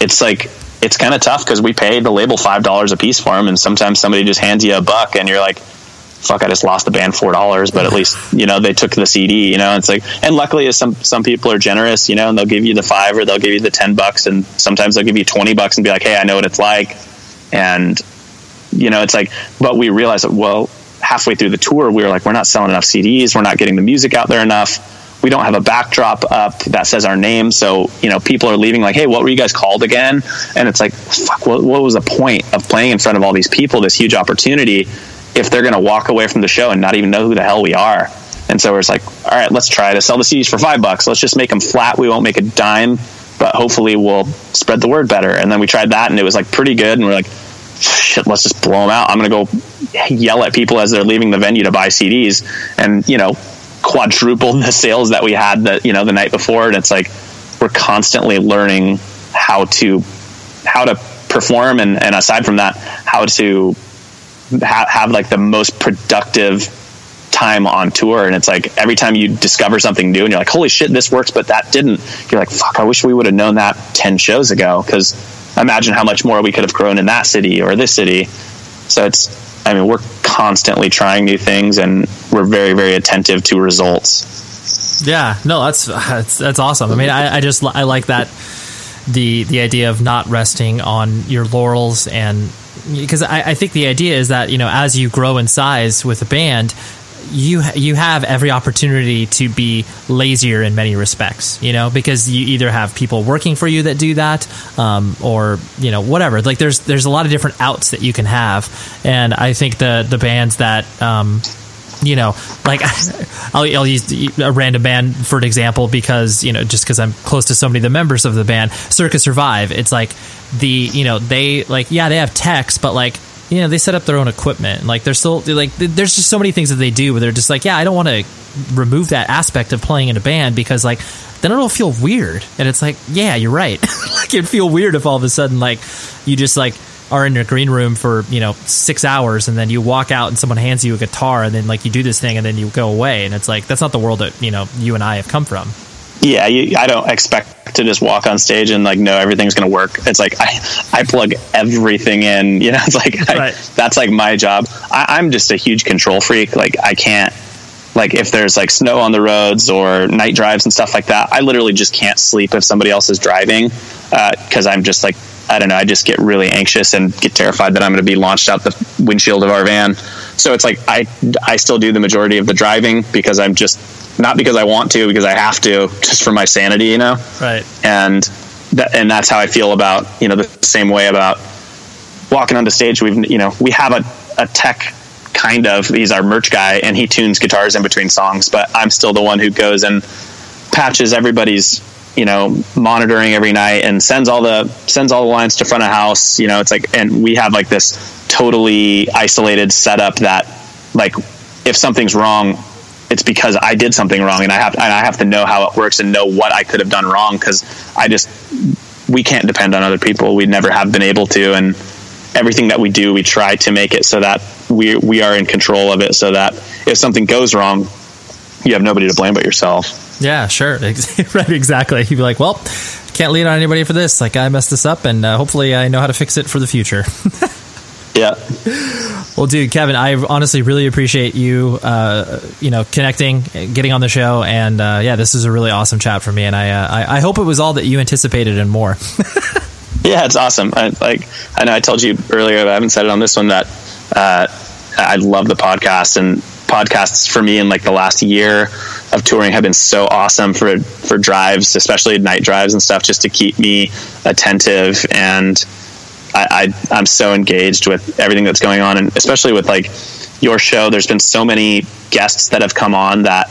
it's like, it's kind of tough, 'cause we pay the label five dollars a piece for them. And sometimes somebody just hands you a buck and you're like, fuck, I just lost the band four dollars, but at least, you know, they took the C D, you know. It's like, and luckily some some people are generous, you know, and they'll give you the five or they'll give you the ten bucks, and sometimes they'll give you twenty bucks and be like, hey, I know what it's like. And, you know, it's like, but we realized that, well, halfway through the tour we were like, we're not selling enough C Ds, we're not getting the music out there enough, we don't have a backdrop up that says our name. So, you know, people are leaving like, hey, what were you guys called again? And it's like, fuck, what, what was the point of playing in front of all these people, this huge opportunity, if they're going to walk away from the show and not even know who the hell we are? And so it's like, all right, let's try to sell the C Ds for five bucks. Let's just make them flat. We won't make a dime, but hopefully we'll spread the word better. And then we tried that and it was like pretty good. And we're like, shit, let's just blow them out. I'm going to go yell at people as they're leaving the venue to buy C Ds, and, you know, quadruple the sales that we had that, you know, the night before. And it's like, we're constantly learning how to, how to perform. And, and aside from that, how to, Have, have like the most productive time on tour. And it's like every time you discover something new and you're like, holy shit, this works, but that didn't, you're like, fuck, I wish we would have known that ten shows ago, because imagine how much more we could have grown in that city or this city. So it's, I mean, we're constantly trying new things and we're very, very attentive to results. Yeah, no, that's that's, that's awesome. I mean, I, I just I like that the the idea of not resting on your laurels. And because I, I think the idea is that, you know, as you grow in size with a band, you you have every opportunity to be lazier in many respects, you know, because you either have people working for you that do that, um, or, you know, whatever. Like there's there's a lot of different outs that you can have. And I think the the bands that, um, you know, like I'll, I'll use a random band for an example, because, you know, just because I'm close to so many of the members of the band, Circus Survive. It's like, the, you know, they like, yeah, they have techs, but like, you know, they set up their own equipment. Like they're still they're like, there's just so many things that they do where they're just like, yeah, I don't want to remove that aspect of playing in a band, because like, then it'll feel weird. And it's like, yeah, you're right. Like it'd feel weird if all of a sudden, like you just like are in your green room for, you know, six hours and then you walk out and someone hands you a guitar and then like you do this thing and then you go away. And it's like, that's not the world that, you know, you and I have come from. Yeah, you, I don't expect to just walk on stage and like, no, everything's going to work. It's like I, I plug everything in. You know, it's like right. I, that's like my job. I, I'm just a huge control freak. Like I can't, like if there's like snow on the roads or night drives and stuff like that, I literally just can't sleep if somebody else is driving, because uh, I'm just like, I don't know, I just get really anxious and get terrified that I'm going to be launched out the windshield of our van. So it's like I, I still do the majority of the driving, because I'm just, not because I want to, because I have to, just for my sanity, you know? Right. And that, and that's how I feel about, you know, the same way about walking onto stage. We've, you know, we have a, a tech kind of, he's our merch guy and he tunes guitars in between songs, but I'm still the one who goes and patches everybody's, you know, monitoring every night and sends all the, sends all the lines to front of house, you know, it's like, and we have like this totally isolated setup that like, if something's wrong, it's because I did something wrong and I have, and I have to know how it works and know what I could have done wrong. Cause I just, we can't depend on other people. We never have been able to. And everything that we do, we try to make it so that we, we are in control of it. So that if something goes wrong, you have nobody to blame but yourself. Yeah, sure. Right. Exactly. You'd be like, well, can't lean on anybody for this. Like I messed this up and uh, hopefully I know how to fix it for the future. Yeah. Well, dude, Kevin, I honestly really appreciate you, uh, you know, connecting, getting on the show. And uh, yeah, this is a really awesome chat for me. And I, uh, I, I hope it was all that you anticipated and more. Yeah, it's awesome. I, like, I know I told you earlier, but I haven't said it on this one, that uh, I love the podcast, and podcasts for me in like the last year of touring have been so awesome for, for drives, especially night drives and stuff, just to keep me attentive. And I, I, I'm so engaged with everything that's going on, and especially with like your show. There's been so many guests that have come on that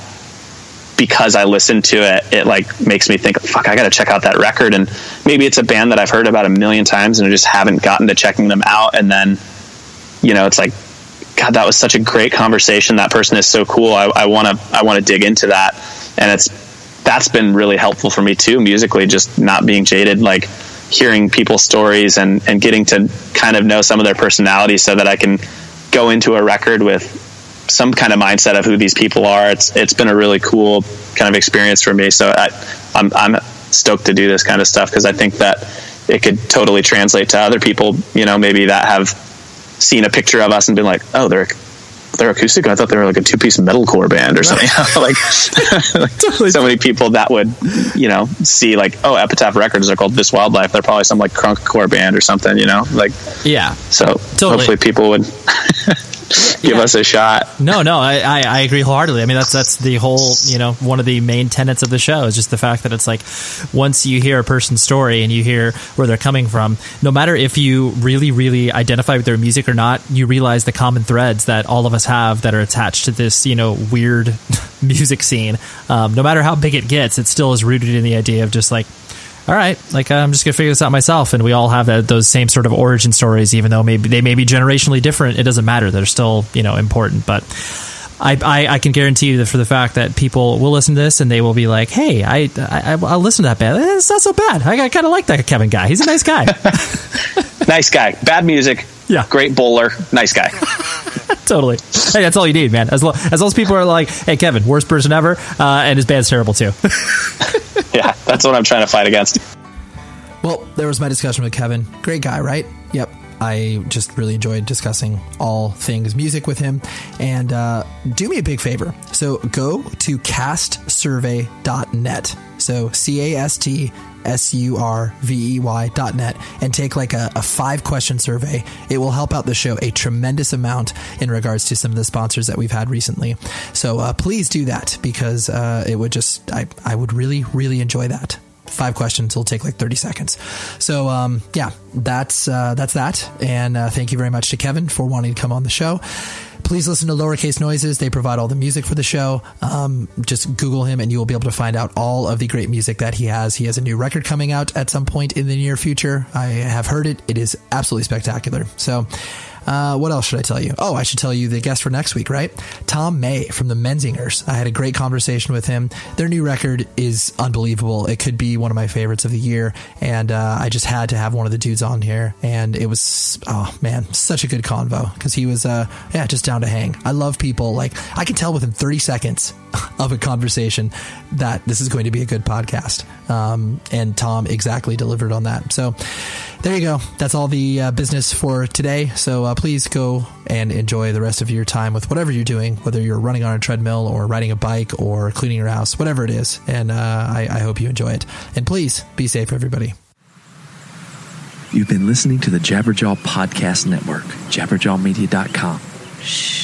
because I listened to it, it like makes me think, fuck, I got to check out that record. And maybe it's a band that I've heard about a million times and I just haven't gotten to checking them out. And then, you know, it's like, God, that was such a great conversation. That person is so cool. I want to, I want to dig into that. And it's, that's been really helpful for me too, musically, just not being jaded, like hearing people's stories and, and getting to kind of know some of their personality so that I can go into a record with some kind of mindset of who these people are. It's, it's been a really cool kind of experience for me. So I, I'm, I'm stoked to do this kind of stuff, cause I think that it could totally translate to other people, you know, maybe that have seen a picture of us and been like, oh, they're, they're acoustic. I thought they were like a two piece metalcore band or something. Like, like totally. So many people that would, you know, see like, oh, Epitaph records are called This Wildlife. They're probably some like crunkcore band or something, you know, like, yeah. So totally. Hopefully people would give yeah. us a shot. No, no, I, I, I agree wholeheartedly. I mean, that's, that's the whole, you know, one of the main tenets of the show is just the fact that it's like, once you hear a person's story and you hear where they're coming from, no matter if you really, really identify with their music or not, you realize the common threads that all of us have that are attached to this, you know, weird music scene. Um, no matter how big it gets, it still is rooted in the idea of just like, all right, like I'm just gonna figure this out myself. And we all have that, those same sort of origin stories, even though maybe they may be generationally different. It doesn't matter. They're still, you know, important. But I, I, I can guarantee you that for the fact that people will listen to this and they will be like, hey, I, I, I'll listen to that band. It's not so bad. I, I kind of like that Kevin guy. He's a nice guy. Nice guy. Bad music. Yeah. Great bowler. Nice guy. Totally. Hey, that's all you need, man. As long as those people are like, hey, Kevin, worst person ever. Uh, and his band's terrible, too. Yeah, that's what I'm trying to fight against. Well, there was my discussion with Kevin. Great guy, right? Yep. I just really enjoyed discussing all things music with him. And uh, do me a big favor. So go to cast survey dot net. So C A S T S U R V E Y dot net and take like a, a five question survey. It will help out the show a tremendous amount in regards to some of the sponsors that we've had recently. So uh, please do that, because uh, it would just, I, I would really, really enjoy that. Five questions will take like thirty seconds. So um, yeah, that's, uh, that's that. And uh, thank you very much to Kevin for wanting to come on the show. Please listen to Lowercase Noises. They provide all the music for the show. Um, just Google him and you will be able to find out all of the great music that he has. He has a new record coming out at some point in the near future. I have heard it. It is absolutely spectacular. So uh, what else should I tell you? Oh, I should tell you the guest for next week, right? Tom May from the Menzingers. I had a great conversation with him. Their new record is unbelievable. It could be one of my favorites of the year. And uh, I just had to have one of the dudes on here. And it was, oh man, such a good convo, because he was, uh, yeah, just down to hang. I love people. Like, I can tell within thirty seconds of a conversation that this is going to be a good podcast. Um, and Tom exactly delivered on that. So there you go. That's all the uh, business for today. So uh, please go and enjoy the rest of your time with whatever you're doing, whether you're running on a treadmill or riding a bike or cleaning your house, whatever it is. And uh, I, I hope you enjoy it. And please be safe, everybody. You've been listening to the Jabberjaw Podcast Network, jabberjaw media dot com. Shh.